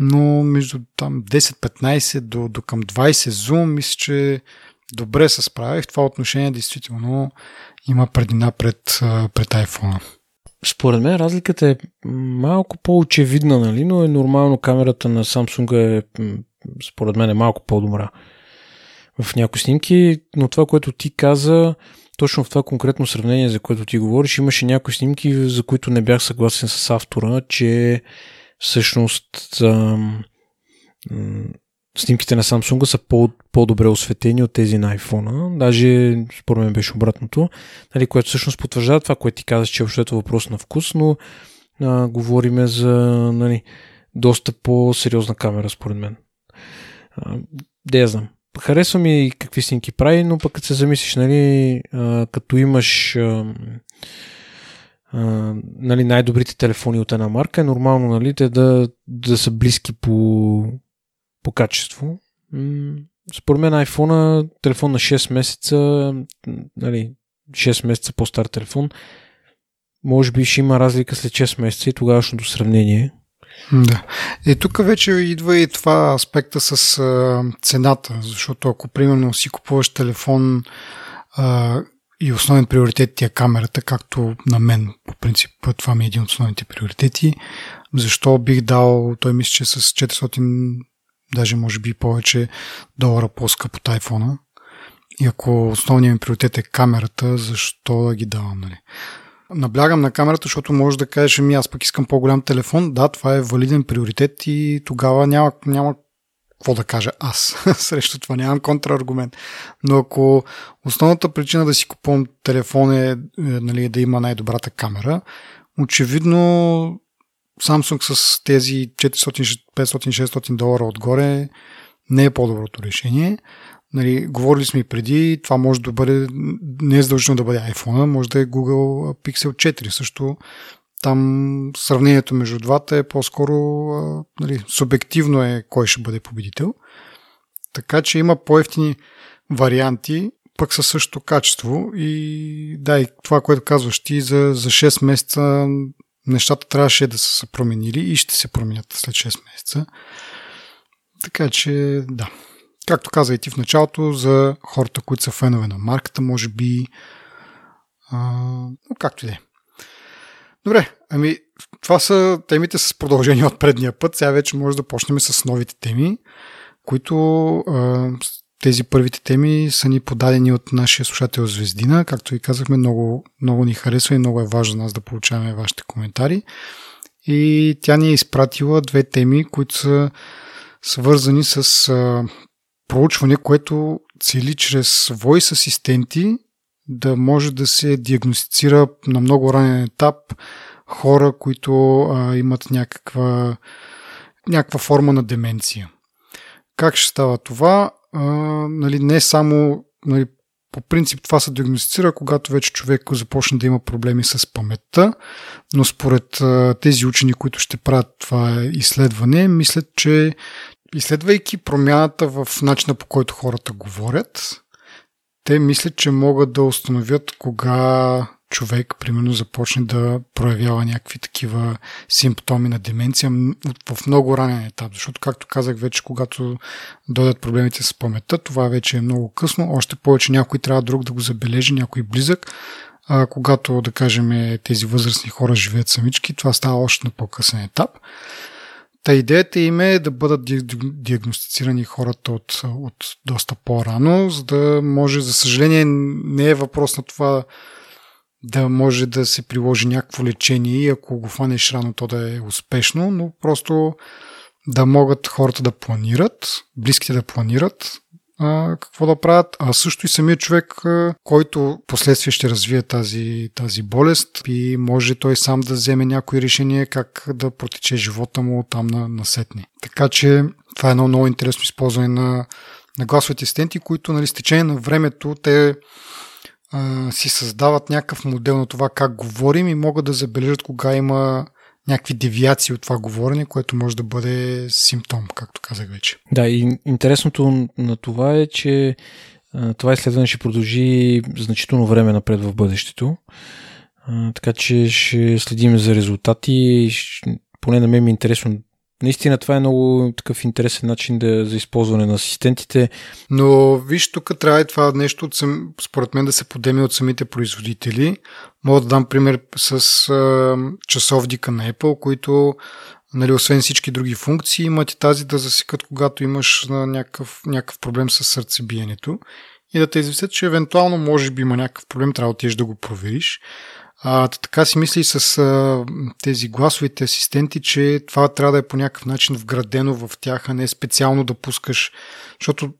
но между там десет-петнайсет до, до към двайсет зум, мисля, че добре се справи. В това отношение действително има предина пред, пред iPhone-а. Според мен разликата е малко по-очевидна, нали? Но е нормално, камерата на Samsung е, според мен е малко по-добра в някои снимки, но това, което ти каза, точно в това конкретно сравнение, за което ти говориш, имаше някои снимки, за които не бях съгласен с автора, че всъщност ам, ам, снимките на Samsung са по- по-добре осветени от тези на iPhone-а. Даже според мен беше обратното, нали, което всъщност потвърждава това, което ти казаш, че общото е въпрос на вкус, но а, говориме за, нали, доста по-сериозна камера, според мен. А, да я знам. Харесва ми какви снимки прави, но пък като се замислиш, нали, а, като имаш а, а, нали, най-добрите телефони от една марка, е нормално, нали, те да, да са близки по, по качество. Според мен iPhone-а, телефон на шест месеца, нали, шест месеца по-стар телефон, може би ще има разлика след шест месеца и тогавашното сравнение. Да. И тук вече идва и това аспекта с а, цената, защото ако примерно си купуваш телефон а, и основен приоритет ти е камерата, както на мен, по принцип, това ми е един от основните приоритети, защо бих дал, той мисля, че с четиристотин, даже може би повече долара по-скъп от iPhone-а, и ако основният ми приоритет е камерата, защо да ги давам, нали? Наблягам на камерата, защото може да кажеш, ми аз пък искам по-голям телефон. Да, това е валиден приоритет и тогава няма, няма какво да кажа аз. Срещу това нямам контраргумент. Но ако основната причина да си купувам телефон е, нали, да има най-добрата камера, очевидно Samsung с тези четиристотин, петстотин, шестстотин долара отгоре не е по-доброто решение. Нали, говорили сме и преди, това може да бъде, не е задължително да бъде iPhone, може да е Google Pixel четири също. Там сравнението между двата е по-скоро, нали, субективно е кой ще бъде победител. Така че има по-евтини варианти, пък със същото качество. И да, и това, което казваш ти, за, за шест месеца нещата трябваше да са се променили и ще се променят след шест месеца. Така че да. Както каза и ти в началото, за хората, които са фенове на марката, може би, а, но както и да е. Добре, ами това са темите с продължение от предния път. Сега вече може да почнем с новите теми, които а, тези първите теми са ни подадени от нашия слушател Звездина. Както ви казахме, много, много ни харесва и много е важно за нас да получаваме вашите коментари. И тя ни е изпратила две теми, които са свързани с а, проучване, което цели чрез voice асистенти да може да се диагностицира на много ранен етап хора, които а, имат някаква, някаква форма на деменция. Как ще става това? А, нали, не само, нали, по принцип това се диагностицира, когато вече човек започне да има проблеми с паметта, но според а, тези учени, които ще правят това изследване, мислят, че изследвайки промяната в начина, по който хората говорят, те мислят, че могат да установят кога човек, примерно, започне да проявява някакви такива симптоми на деменция в много ранен етап. Защото, както казах вече, когато дойдат проблемите с паметта, това вече е много късно. Още повече някой трябва друг да го забележи, някой близък. А когато, да кажем, тези възрастни хора живеят самички, това става още на по-късен етап. Та идеята им е да бъдат диагностицирани хората от, от доста по-рано, за да може, за съжаление, не е въпрос на това да може да се приложи някакво лечение и ако го фанеш рано, то да е успешно, но просто да могат хората да планират, близките да планират а, какво да правят, а също и самият човек, а, който последствие ще развие тази, тази болест и може той сам да вземе някои решения как да протече живота му там на, на сетне. Така че това е едно много интересно използване на, на гласовите асистенти, които, нали, с течение на времето те а, си създават някакъв модел на това как говорим и могат да забележат кога има някакви девиации от това говорене, което може да бъде симптом, както казах вече. Да, и интересното на това е, че а, това изследване ще продължи значително време напред в бъдещето, а, така че ще следим за резултати. Поне на мен ми е интересно Наистина това е много такъв интересен начин да, за използване на асистентите. Но виж, тук трябва и това нещо, от сам, според мен, да се подеме от самите производители. Мога да дам пример с а, часовника на Apple, които, нали, освен всички други функции, имат и тази да засекат, когато имаш някакъв, някакъв проблем с сърцебиенето и да те известят, че евентуално може би има някакъв проблем, трябва да отидеш да го провериш. А, така си мисли с а, тези гласовите асистенти, че това трябва да е по някакъв начин вградено в тях, а не специално да пускаш, защото,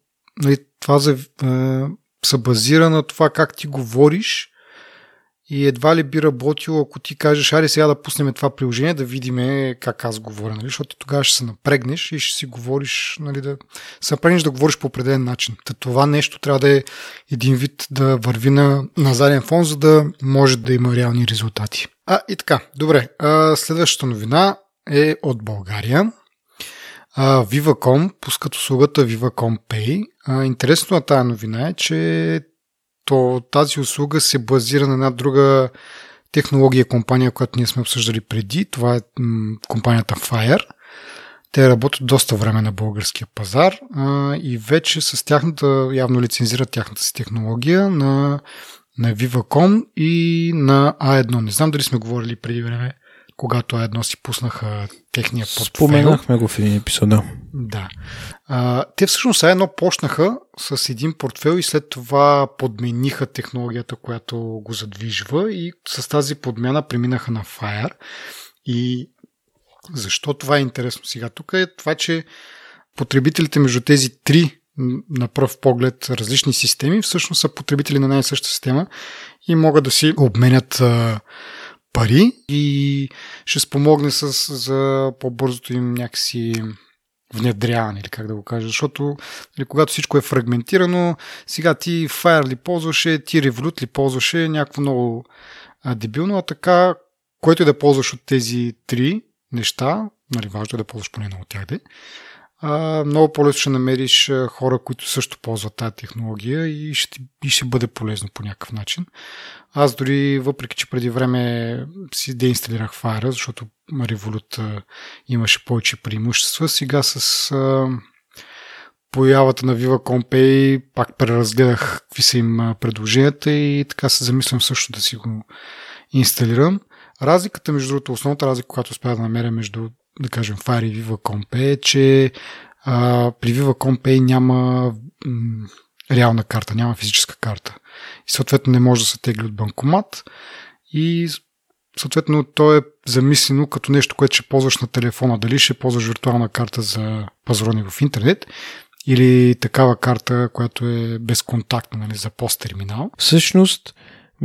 нали, това за, а, са базира на това как ти говориш и едва ли би работило, ако ти кажеш, аре сега да пуснем това приложение, да видим как аз говоря, нали? Защото тогава ще се напрегнеш и ще си говориш, нали, да се напрегнеш да говориш по определен начин. Та това нещо трябва да е един вид да върви на, на заден фон, за да може да има реални резултати. А, и така, добре, а, следващата новина е от България. А, Vivacom пускат услугата Vivacom Pay. А, интересно на тази новина е, че то тази услуга се базира на една друга технология компания, която ние сме обсъждали преди. Това е компанията Fire. Те работят доста време на българския пазар а, и вече с тяхната, явно лицензират тяхната си технология на, на Vivacom и на А едно. Не знам дали сме говорили преди време, когато А едно си пуснаха техния портфейл. Споменахме го в един епизод, да. Да. А, те всъщност А едно почнаха с един портфейл и след това подмениха технологията, която го задвижва, и с тази подмяна преминаха на Fire. И защо това е интересно сега? Тук е това, че потребителите между тези три на пръв поглед различни системи всъщност са потребители на най-съща система и могат да си обменят пари и ще спомогне с, за по-бързото им някакси внедряване, или как да го кажа, защото, или, когато всичко е фрагментирано, сега ти Fire ли ползваше, ти Revolut ли ползваше, някакво много а, дебилно, а така, който е да ползваш от тези три неща, нали, важно е да ползваш поне от тях, де, а, много по-лесно ще намериш хора, които също ползват тази технология и ще, и ще бъде полезно по някакъв начин. Аз дори, въпреки че преди време си деинсталирах Fire, защото Revolut имаше повече преимущества, сега с а, появата на Vivacom Pay пак преразгледах какви са им предложенията и така се замислям също да си го инсталирам. Разликата, между другото, основната разлика, която успях да намеря между, да кажем, Fire и Vivacom Pay, е, че а, при Vivacom Pay няма м, реална карта, няма физическа карта. И съответно не може да се тегли от банкомат и съответно то е замислено като нещо, което ще ползваш на телефона. Дали ще ползваш виртуална карта за пазарони в интернет или такава карта, която е безконтактна, нали, за посттерминал. Всъщност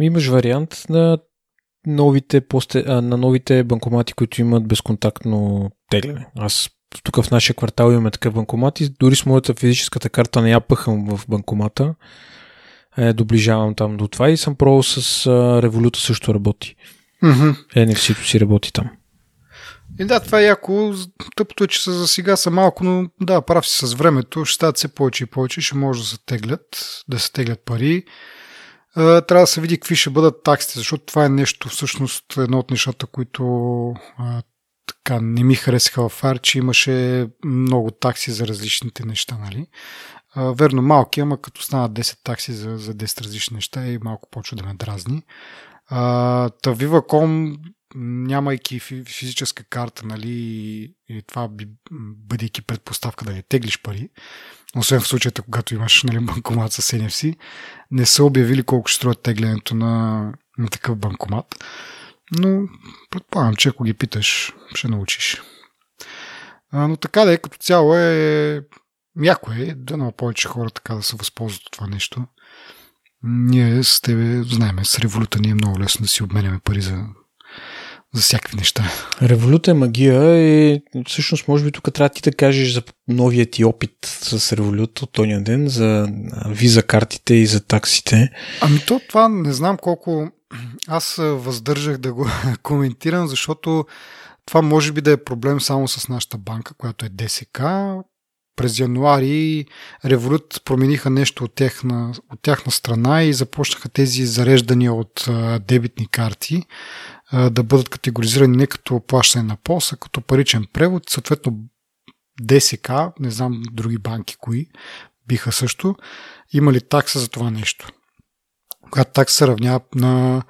имаш вариант на новите, посте, а, на новите банкомати, които имат безконтактно тегляне. Аз тук в нашия квартал имаме такъв банкомат и дори с моята физическата карта не я пъхам в банкомата. Е, доближавам там до това и съм пробвал с а, Revolut също работи. Mm-hmm. Ен Еф Си-то си работи там. И да, това е яко. Тъпото е, че са за сега са малко, но да, прав си с времето. Ще стават все повече и повече. Ще може да се теглят, да се теглят пари. Трябва да се види какви ще бъдат таксите, защото това е нещо, всъщност, едно от нещата, които а, така не ми харесаха в Fire, че имаше много такси за различните неща, нали? А, верно, малки, ама като станат десет такси за, за десет различни неща и малко почва да ме дразни. А, та Vivacom, нямайки физическа карта, нали, и това би, бъдейки предпоставка да не теглиш пари, освен в случаята, когато имаш, нали, банкомат с Ен Еф Си, не са обявили колко ще струва теглянето на, на такъв банкомат, но предполагам, че ако ги питаш, ще научиш. А, но така да е, като цяло е яко е, да няма повече хора така да се възползват от това нещо. Ние с тебе знаем, с Revolut ни е много лесно да си обменяме пари за, за всякакви неща. Revolut е магия и всъщност може би тук трябва ти да кажеш за новият ти опит с Revolut от този ден, за виза картите и за таксите. Ами то това не знам колко аз въздържах да го коментирам, защото това може би да е проблем само с нашата банка, която е Д С К, през януари Revolut промениха нещо от тяхна, от тяхна страна и започнаха тези зареждания от а, дебитни карти а, да бъдат категоризирани не като плащане на ПОС, а като паричен превод. Съответно ДСК, не знам други банки кои, биха също имали такса за това нещо, когато такса се равнява на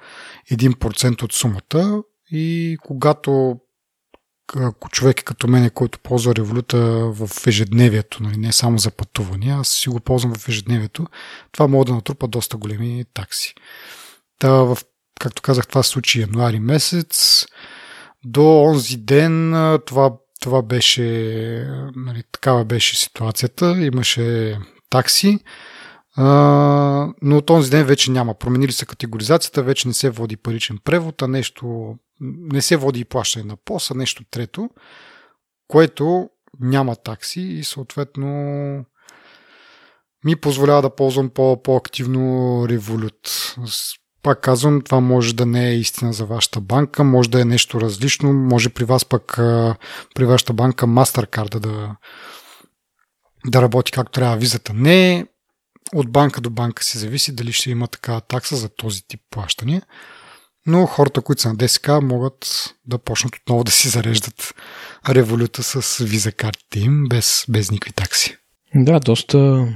един процент от сумата. И когато човек като мен, който ползва Revolut в ежедневието, не само за пътувания, аз си го ползвам в ежедневието, това може да натрупа доста големи такси. Та, в, както казах, това се случи януари месец. До онзи ден това, това беше, нали, такава беше ситуацията. Имаше такси. Uh, но от този ден вече няма. Променили се категоризацията, вече не се води паричен превод, а нещо, не се води и плащане на ПОС, а нещо трето, което няма такси и съответно ми позволява да ползвам по-активно Revolut. Пак казвам, това може да не е истина за вашата банка, може да е нещо различно, може при вас пък, при вашата банка MasterCard да, да работи както трябва, визата не е. От банка до банка си зависи дали ще има такава такса за този тип плащания, но хората, които са на ДСК, могат да почнат отново да си зареждат Revolut с виза картите им без, без никакви такси. Да, доста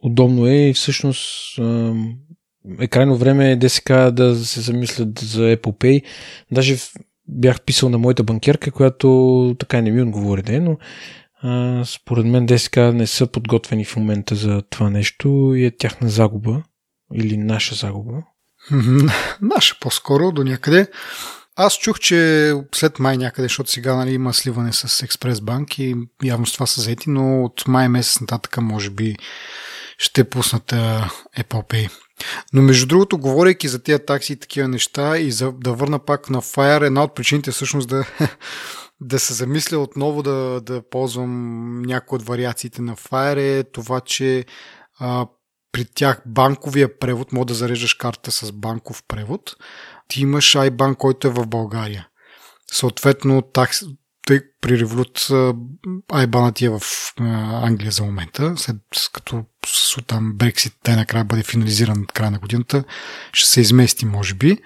удобно е и всъщност е крайно време ДСК да се замислят за Apple Pay. Даже бях писал на моята банкерка, която така не ми отговори, да, но Uh, според мен ДСК не са подготвени в момента за това нещо и е тяхна загуба или наша загуба. Mm-hmm. Наша по-скоро до някъде. Аз чух, че след май някъде, защото сега, нали, има сливане с Експресбанк и явно с това са заети, но от май месец нататък може би ще пуснат uh, Apple Pay. Но между другото, говорейки за тези такси и такива неща и за, да върна пак на Fire, една от причините всъщност да... да се замисля отново да, да ползвам някои от вариациите на Fire е това, че а, при тях банковия превод, може да зареждаш карта с банков превод, ти имаш iBank, който е в България. Съответно, такс, тъй, при Revolut iBank ти е в а, Англия за момента, след като там Brexit тай накрая бъде финализиран края на годината, ще се измести може би,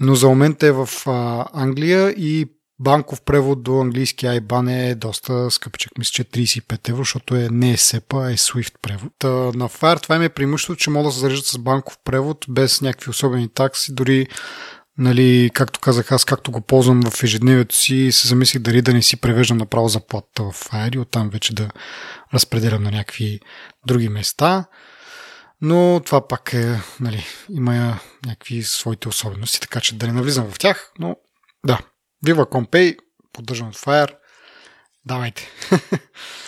но за момента е в а, Англия и банков превод до английски iBan е доста скъпичък. Мисля, че трийсет и пет евро, защото е не е СЕПА, а е Swift превод. Та, на Fire това им е преимущество, че могат да се зареждат с банков превод без някакви особени такси. Дори, нали, както казах аз, както го ползвам в ежедневието си, се замислих дали да не си превеждам направо заплатата в Fire и оттам вече да разпределям на някакви други места. Но това пак е, нали, има някакви своите особености, така че да не навлизам в тях, но да. Vivacom Pay, поддържан от Fire. Давайте.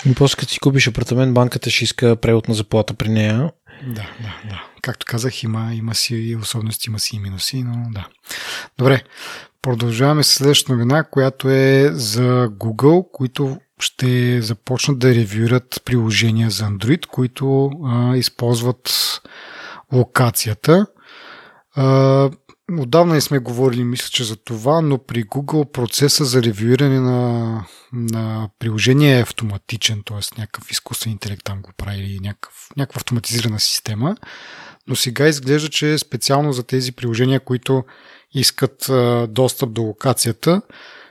И после като си купиш апартамент, банката ще иска превод на заплата при нея. Да, да, да. Както казах, има, има си и особености, има си и минуси, но да. Добре, продължаваме с следващата новина, която е за Google, които ще започнат да ревюират приложения за Android, които а, използват локацията. А, Отдавна не сме говорили, мисля, че за това, но при Google процеса за ревюиране на, на приложение е автоматичен, т.е. някакъв изкуствен интелект там го прави или някакъв, някаква автоматизирана система, но сега изглежда, че специално за тези приложения, които искат а, достъп до локацията,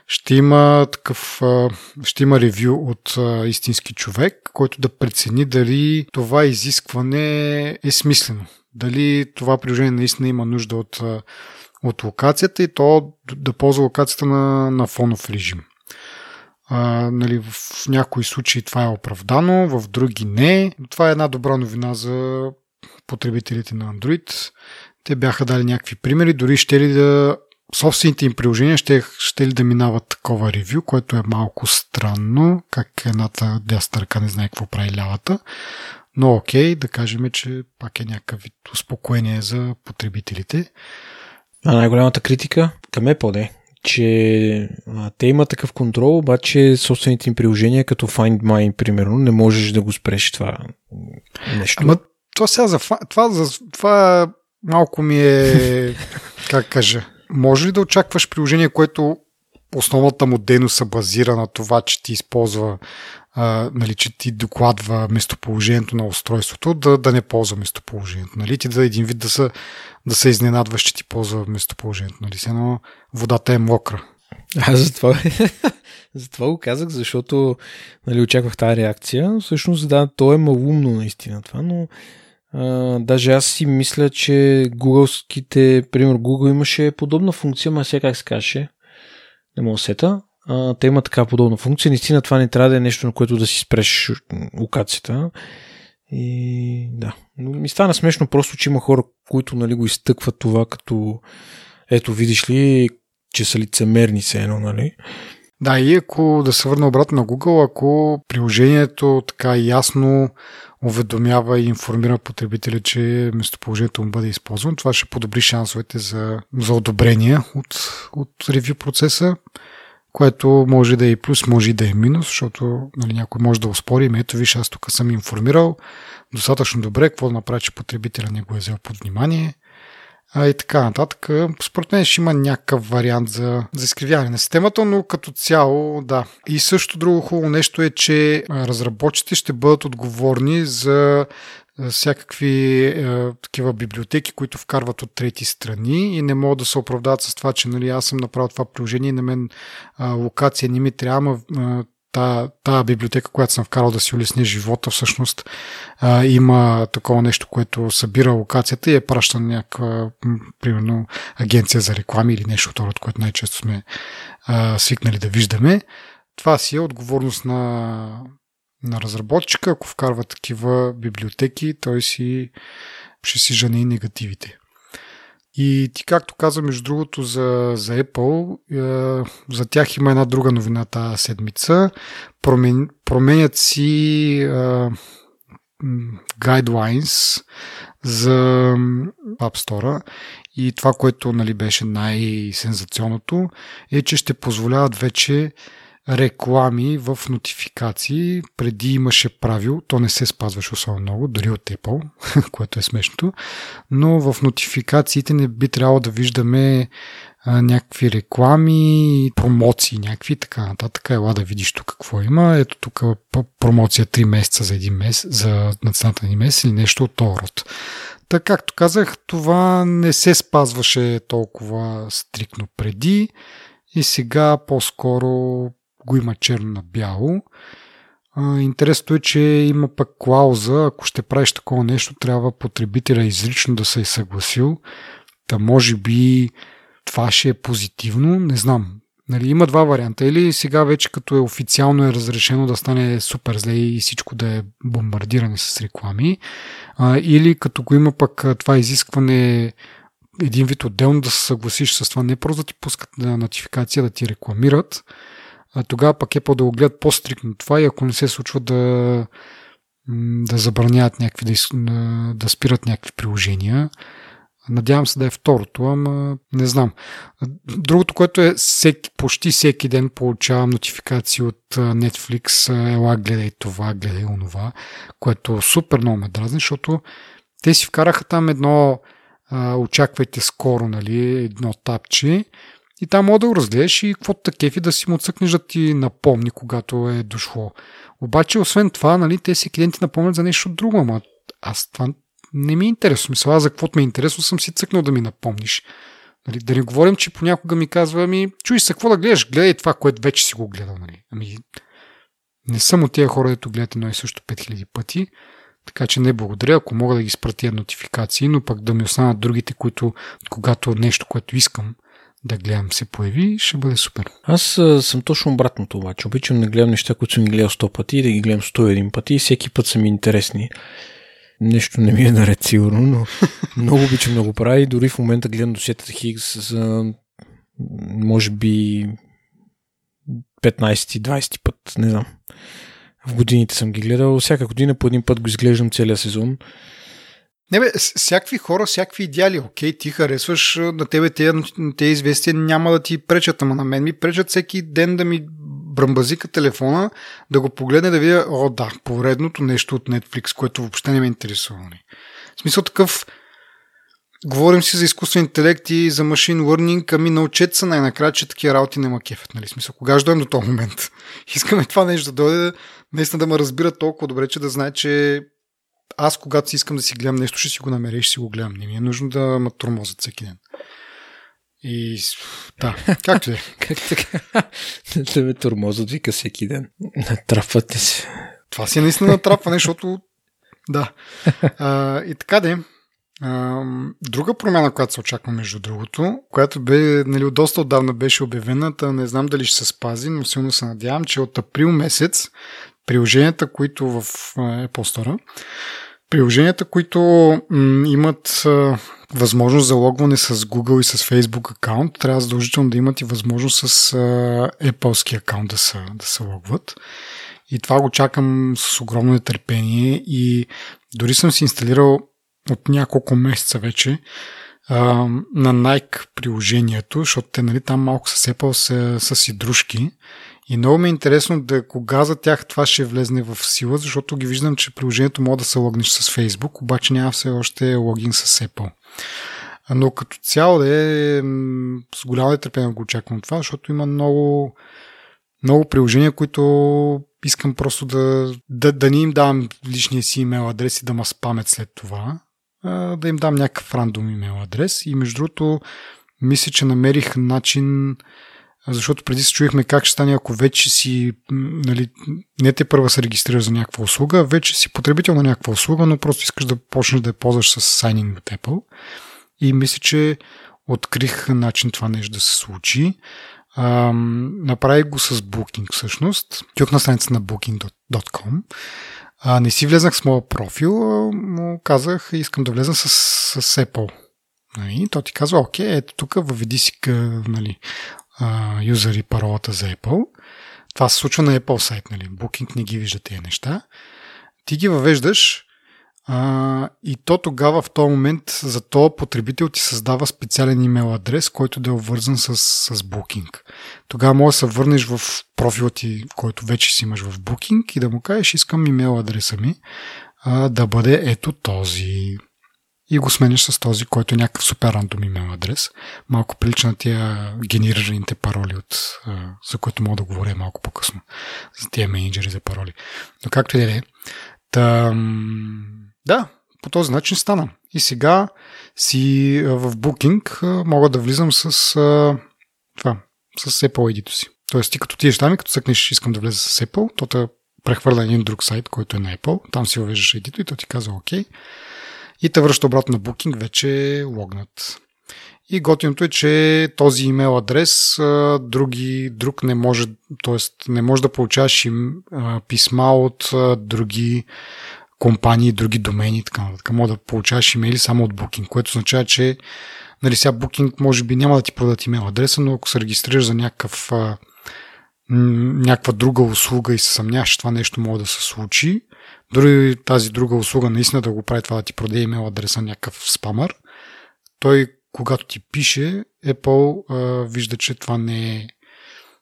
ще има такъв, а, ще има ревю от а, истински човек, който да прецени дали това изискване е смислено. Дали това приложение наистина има нужда от, от локацията и то да ползва локацията на, на фонов режим. А, нали, в някои случаи това е оправдано, в други не. Това е една добра новина за потребителите на Android. Те бяха дали някакви примери, дори ще ли да собствените им приложения ще, ще ли да минават такова ревю, което е малко странно, как едната дясна ръка не знае какво прави лявата. Но окей, да кажем, че пак е някакъв вид успокоение за потребителите. А най-голямата критика към Apple е, че а, те имат такъв контрол, обаче собствените им приложения, като Find My, примерно, не можеш да го спреш това нещо. Ама това сега за това, за, това малко ми е, как кажа, може ли да очакваш приложение, което основната му дейност се базира на това, че ти използва а, нали, че ти докладва местоположението на устройството, да, да не ползва местоположението. Нали? Ти да един вид да се, да се изненадваш, че ти ползва местоположението. Нали? Сено водата е мокра. Аз затова, затова го казах, защото нали, очаквах тази реакция. Всъщност, да, то е малумно наистина това, но а, даже аз си мисля, че гугълските, пример, Google имаше подобна функция, ма сега как се каже, не мога сета, а, те има така подобна функция. Наистина това не трябва да е нещо, на което да си спреш локацията. И да, но ми стана смешно просто, че има хора, които нали, го изтъкват това, като ето видиш ли, че са лицемерни се едно, нали? Да, и ако да се върна обратно на Google, ако приложението така ясно уведомява и информира потребителя, че местоположението му бъде използвано, това ще подобри шансовете за, за одобрение от, от ревю процеса, което може да е и плюс, може и да е минус, защото нали, някой може да оспори, ето виж, аз тук съм информирал достатъчно добре, какво да направи, че потребителя не го е взел под внимание. А и така нататък. Според мен ще има някакъв вариант за, за изкривяване на системата, но като цяло да. И също друго хубаво нещо е, че разработчите ще бъдат отговорни за всякакви е, такива библиотеки, които вкарват от трети страни и не могат да се оправдават с това, че нали, аз съм направил това приложение и на мен е, локация не ми трябва, е, Та, та библиотека, която съм вкарал да си улесни живота, всъщност а, има такова нещо, което събира локацията и е праща на някаква, примерно, агенция за реклами или нещо второ, от което най-често сме а, свикнали да виждаме. Това си е отговорност на, на разработчика. Ако вкарва такива библиотеки, той си ще си жени негативите. И ти, както каза, между другото, за, за Apple, е, за тях има една друга новина тази седмица. Промен, променят си е, guidelines за App Store и това, което нали, беше най-сензационното, е, че ще позволяват вече реклами в нотификации. Преди имаше правило, то не се спазваше особено много, дори от Apple, което е смешното, но в нотификациите не би трябвало да виждаме а, някакви реклами, промоции някакви, така нататък. Ела да видиш тук какво има. Ето тук промоция три месеца за един месец, за цената на един месец или нещо от този род. Така, както казах, това не се спазваше толкова стрикно преди и сега по-скоро го има черно на бяло. Интересното е, че има пък клауза, ако ще правиш такова нещо, трябва потребителя изрично да се е съгласил. Та може би това ще е позитивно, не знам. Нали, има два варианта. Или сега вече като е официално е разрешено да стане супер зле и всичко да е бомбардиране с реклами. А, или като го има пък това изискване един вид отделно да се съгласиш с това, не просто да ти пускат на нотификация, да ти рекламират, а тогава пък е по-да го гледат по-стрикно това и ако не се случва да, да забраняват някакви, да, из, да спират някакви приложения. Надявам се да е второто, ама не знам. Другото, което е всеки, почти всеки ден получавам нотификации от Netflix, ела гледай това, гледай онова, което супер много ме дразни, защото те си вкараха там едно очаквайте скоро, нали, едно тапче и там мога да го разгледаш и каквото такъв и да си му цъкнеш да ти напомни, когато е дошло. Обаче, освен това, нали, те всеки ден ти напомнят за нещо друго, ама аз това не ми е интересно. Мисля, аз за каквото ми е интересно съм си цъкнал да ми напомниш. Нали, да не говорим, че понякога ми казва, ами, чуй се, какво да гледаш? Гледай това, което вече си го гледал. Нали. Ами, не съм от тия хора, дето гледат едно и също пет хиляди пъти. Така че не благодаря, ако мога да ги спратя нотификации, но пък да ми останат другите, които, когато нещо, което искам да гледам се появи, ще бъде супер. Аз а, съм точно обратното обаче. Обичам да гледам неща, които съм гледал сто пъти и да ги гледам сто и един пъти и всеки път са ми интересни. Нещо не ми е наред сигурно, но много обичам да го правя и дори в момента гледам досиетата Хигс за може би петнайсет двайсет път, не знам. В годините съм ги гледал. Всяка година по един път го изглеждам целия сезон. Не бе, всякакви хора, всякакви идеали. Окей, ти харесваш, на тебе те, те известия няма да ти пречат, ама на мен ми пречат всеки ден да ми бръмбазика телефона, да го погледне, да видя, о да, поредното нещо от Netflix, което въобще не ме интересува. В смисъл такъв, Говорим си за изкуствен интелект и за машин лърнинг, ами научете се най-накрая, че такива работи нема кефът. Нали? Смисъл, кога ще дойдем до този момент? Искаме това нещо да дойде, наистина да ме разбира толкова добре, че да знае, че аз когато си искам да си гледам нещо, ще си го намеря и ще си го гледам. Не ми е нужно да ме тормозят всеки ден. И да, както е. Как така? Да ме тормозят, вика всеки ден. Натрапвате се. Това си е наистина натрапване, защото да. А, и така де. А, друга промяна, която се очаква между другото, която бе, нали, доста отдавна беше обявена, не знам дали ще се спази, но силно се надявам, че от април месец приложенията, които в Apple Store, приложенията, които м, имат а, възможност за логване с Google и с Facebook акаунт, трябва задължително да имат и възможност с а, Apple-ски акаунт да се, да се логват. И това го чакам с огромно нетърпение и дори съм си инсталирал от няколко месеца вече а, на Nike приложението, защото те, нали, там малко с Apple са, са си дружки. И много ми е интересно да кога за тях това ще влезне в сила, защото ги виждам, че приложението може да се логнеш с Facebook, обаче няма все още логин с Apple. Но като цяло да е с голямо нетърпение го очаквам това, защото има много, много приложения, които искам просто да, да, да не им давам личния си имейл адрес и да ма спамят след това. Да им дам някакъв рандом имейл адрес. И между другото, мисля, че намерих начин, защото преди се чуихме как ще стане, ако вече си, нали, не те първа се регистрира за някаква услуга, вече си потребител на някаква услуга, но просто искаш да почнеш да я ползваш с signing with Apple. И мисля, че открих начин това нещо да се случи. Ам, направих го с Booking всъщност. Тюк на страница на Booking точка com. А, не си влезнах с моя профил, му казах, искам да влезна с, с Apple. И той ти казва, окей, ето тук въведи си, нали, юзър и паролата за Apple. Това се случва на Apple сайт, нали? Booking не ги вижда тези неща. Ти ги въвеждаш а, и то тогава в този момент за този потребител ти създава специален имейл адрес, който да е обвързан с, с Booking. Тогава може да се върнеш в профила ти, който вече си имаш в Booking и да му кажеш, искам имейл адреса ми а, да бъде ето този. И го смениш с този, който е някакъв супер рандом имейл адрес. Малко прилича на тия генерираните пароли, от, за които мога да говоря малко по-късно. За тия менеджери за пароли. Но както и да е. Там, да, по този начин стана. И сега си в Booking мога да влизам с това, с Apple ай ди-то си. Тоест ти като тиеш там и като съкнеш искам да влезе с Apple, то те прехвърля един друг сайт, който е на Apple. Там си въвеждаш ай ди-то и то ти казва окей. И те връща обратно на Booking, вече е логнат. И готиното е, че този имейл адрес други, друг не може, т.е. не може да получаваш им писма от други компании, други домени и така нататък. Може да получаваш имейли само от Booking, което означава, че, нали, сега Booking може би няма да ти продадат имейл адреса, но ако се регистрираш за някакъв, някаква друга услуга и се съмняваш, това нещо може да се случи. Дори тази друга услуга наистина да го прави това да ти продаде имейл адреса някакъв спамър, той когато ти пише, Apple а, вижда, че това не е,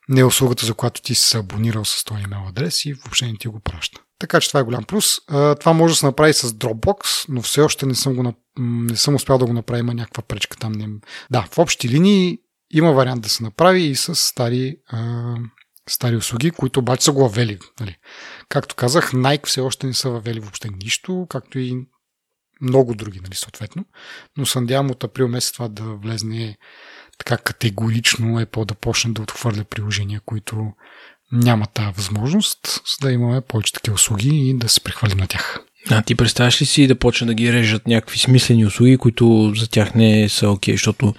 не е услугата, за която ти си се абонирал с този имейл адрес и въобще не ти го праща. Така че това е голям плюс. А, това може да се направи с Dropbox, но все още не съм, го, не съм успял да го направя, има някаква пречка там. Не... Да, в общи линии има вариант да се направи и с стари... А... стари услуги, които обаче са го въвели. Нали. Както казах, Nike все още не са въвели въобще нищо, както и много други, нали, съответно. Но се надявам от април месец това да влезне така категорично Apple да почне да отхвърля приложения, които нямат тази възможност, за да имаме повече такива услуги и да се прехвалим на тях. А ти представяш ли си да почне да ги режат някакви смислени услуги, които за тях не са окей, okay, защото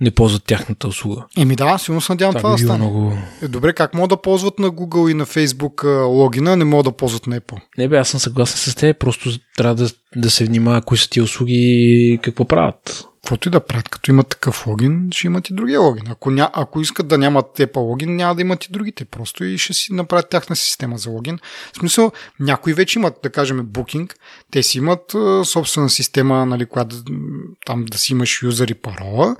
не ползват тяхната услуга? Еми да, сигурно се надявам това да стане. Много... Е, добре, как могат да ползват на Google и на Facebook логина, не могат да ползват на Apple? Не бе, аз съм съгласен с те, просто трябва да, да се внимава кои са тия услуги и какво правят. Каквото и да правят, като имат такъв логин, ще имат и другия логин. Ако, ня... Ако искат да нямат Apple логин, няма да имат и другите просто и ще си направят тяхна система за логин. В смисъл, някои вече имат, да кажем, Booking, те си имат е, собствена система, нали, която там да си имаш юзър и парола.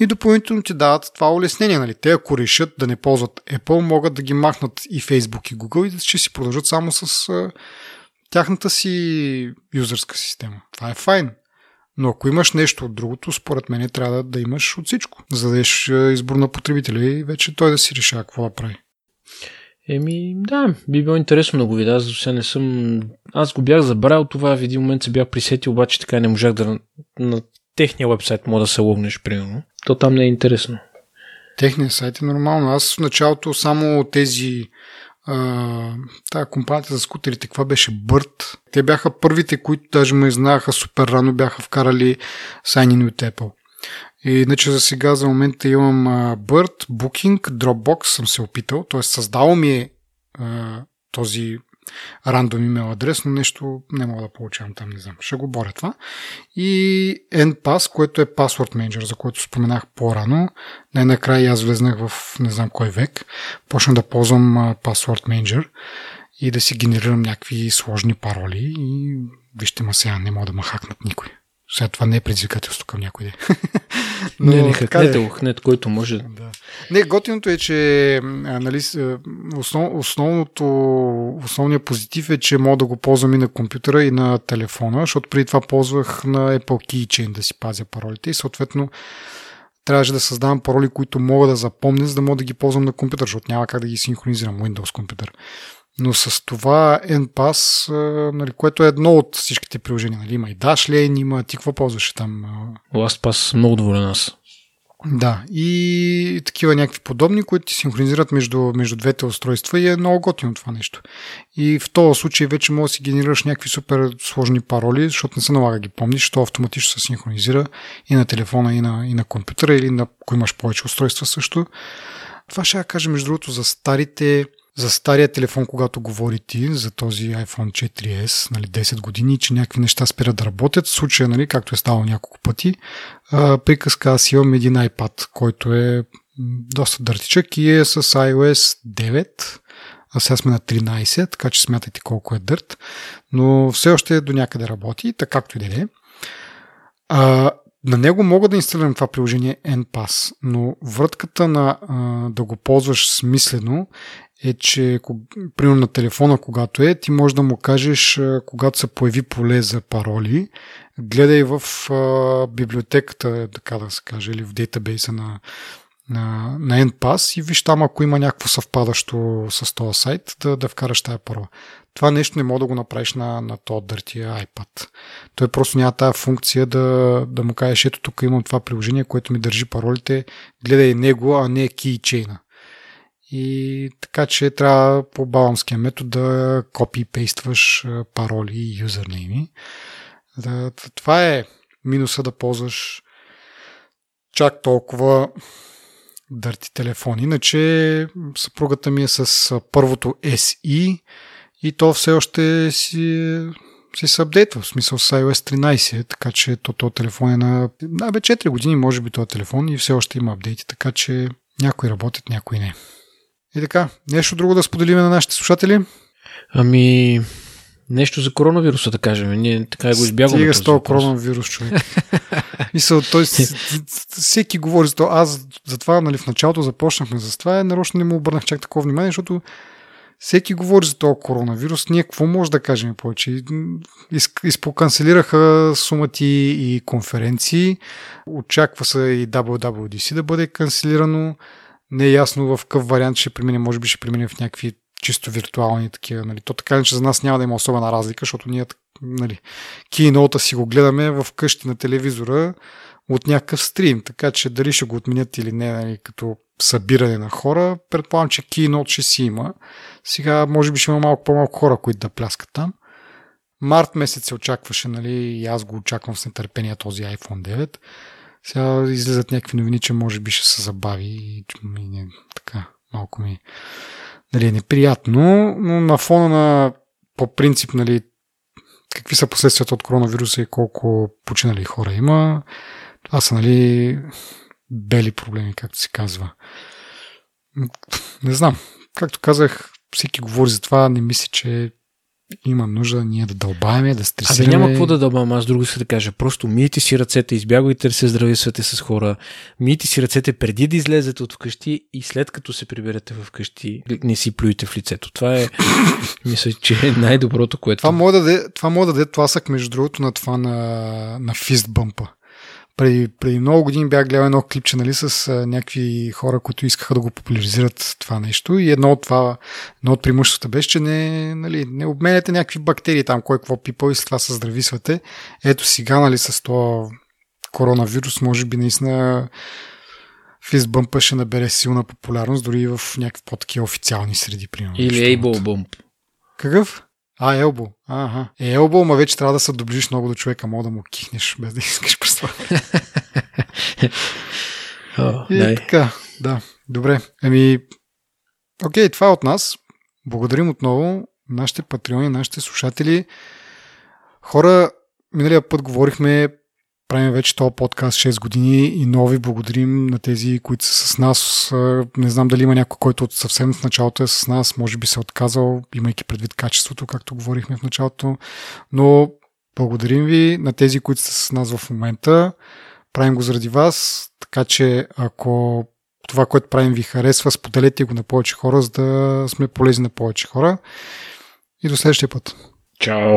И допълнително ти дават това улеснение. Нали? Те, ако решат да не ползват Apple, могат да ги махнат и Facebook и Google и ще си продължат само с а, тяхната си юзърска система. Това е файн. Но ако имаш нещо от другото, според мен трябва да, да имаш от всичко. За да еш избор на потребителя и вече той да си решава какво да прави. Еми, да, би било интересно да го видя, аз до сега не съм... Аз го бях забравил това, в един момент се бях присетил, обаче така не можах да... На техния вебсайт мога да се логнеш, примерно. То там не е интересно. Техния сайт е нормално. Аз в началото само тези... Тая компанията за скутерите, каква беше? Bird. Те бяха първите, които даже ме знаеха супер рано, бяха вкарали Sign-in with Apple. И иначе за сега, за момента имам Bird, Booking, Dropbox съм се опитал, т.е. създал ми е този рандом имейл адрес, но нещо не мога да получавам там, не знам. Ще го боря това. И one pass, което е Password Manager, за който споменах по-рано. Най-накрая аз влезнах в не знам кой век. Почна да ползвам Password Manager и да си генерирам някакви сложни пароли и вижте ма сега, не мога да ма хакнат никой. След това не е предизвикателство към някой ден. Но, не, не хакнете го, хакнете, който може. Да. Не, готиното е, че нали, основ, основното, основният позитив е, че мога да го ползвам и на компютъра, и на телефона, защото преди това ползвах на Apple Keychain да си пазя паролите и съответно трябваше да създавам пароли, които мога да запомня, за да мога да ги ползвам на компютър, защото няма как да ги синхронизирам Windows компютър. Но с това one pass, нали, което е едно от всичките приложения. Нали, има и Dashlane, има... Ти какво ползваше там? LastPass, много доволен аз. Да, и такива някакви подобни, които ти синхронизират между, между двете устройства и е много готино това нещо. И в този случай вече може да си генерираш някакви супер сложни пароли, защото не се налага ги помниш, защото автоматично се синхронизира и на телефона, и на, и на компютъра, или на, ако имаш повече устройства също. Това ще я кажа между другото за старите... За стария телефон, когато говори ти, за този iPhone четири ес, нали, десет години, че някакви неща спират да работят. В случая, нали, както е ставало няколко пъти, а, приказка, аз имам един iPad, който е доста дъртичък и е с ай О Ес девет, а сега сме на тринайсет, така че смятайте колко е дърт, но все още до някъде работи, така както и да е. На него мога да инсталирам това приложение one pass, но вратката на а, да го ползваш смислено е, че примерно на телефона, когато е, ти можеш да му кажеш, когато се появи поле за пароли, гледай в а, библиотеката, така да се каже, или в дейтабейса на, на, на one pass и виж там, ако има някакво съвпадащо с този сайт, да, да вкараш тая парола. Това нещо не мога да го направиш на, на този дъртия iPad. Той просто няма тая функция да, да му кажеш, ето тук имам това приложение, което ми държи паролите, гледай него, а не keychain-а. И така, че трябва по баламския метод да копи-пействаш пароли и юзернейми. Това е минуса да ползваш чак толкова дърти телефон. Иначе съпругата ми е с първото Ес И и то все още си, си се апдейтва, в смисъл с ай О Ес тринайсет, така че то, то телефон е на... Да, бе, четири години може би този телефон и все още има апдейти, така че някои работят, някои не. И така, нещо друго да споделим на нашите слушатели? Ами, нещо за коронавируса да кажем. Ние така го избягваме. Стига с този коронавирус, човек. Мисъл, той всеки говори за това. Аз за това, нали, в началото започнахме за това. Нарочно не му обърнах чак такова внимание, защото всеки говори за този коронавирус. Ние какво може да кажем повече? Изпоканцелираха сумати и конференции. Очаква се и Дабъл Ю Дабъл Ю Ди Си да бъде канцелирано. Не е ясно в къв вариант ще премине, може би ще премине в някакви чисто виртуални такива. Нали. То така ли, че за нас няма да има особена разлика, защото ние, нали, Keynote-а си го гледаме в къщи на телевизора от някакъв стрим, така че дали ще го отменят или не, нали, като събиране на хора, предполагам, че Keynote ще си има. Сега може би ще има малко по-малко хора, които да пляскат там. Март месец се очакваше, нали, и аз го очаквам с нетърпение този iPhone девет. Сега излизат някакви новини, че може би ще се забави и ми, така, малко ми, нали, е неприятно, но на фона на, по принцип, нали, какви са последствията от коронавируса и колко починали хора има, това са, нали, бели проблеми, както се казва. Не знам, както казах, всеки говори за това, не мисли, че има нужда ние да дълбаваме, да стресираме. Абе няма какво да дълбавам, аз друго ще да кажа. Просто мийте си ръцете, избягвайте да се здрависвате с хора, мийте си ръцете преди да излезете от вкъщи и след като се приберете в къщи, не си плюете в лицето. Това е, мисля, че е най-доброто, което... Това мога да даде, това мога да даде тласък, между другото, на това на, на фистбъмпа. Преди, преди много години бях гледал едно клипче, нали, с а, някакви хора, които искаха да го популяризират това нещо, и едно от това, едно от преимуществата беше, че не, нали, не обменяте някакви бактерии там, кой какво пипа и след това се здрависвате. Ето сега, нали, с това коронавирус, може би наистина фистбъмпа ще набере силна популярност, дори и в някакви по-такива официални среди, примерно. Или ейбъл бъмп. Какъв? А, елбо. Ага. Е, елбо, ма вече трябва да се доближиш много до човека, мога да му кихнеш, без да искаш през това. oh, и nee. така, да. Добре. Еми, окей, това е от нас. Благодарим отново нашите патреони, нашите слушатели. Хора, миналия път говорихме, правим вече този подкаст шест години и нови. Благодарим на тези, които са с нас. Не знам дали има някой, който от съвсем в началото е с нас. Може би се е отказал, имайки предвид качеството, както говорихме в началото. Но благодарим ви на тези, които са с нас в момента. Правим го заради вас. Така че ако това, което правим, ви харесва, споделете го на повече хора, за да сме полезни на повече хора. И до следващия път. Чао!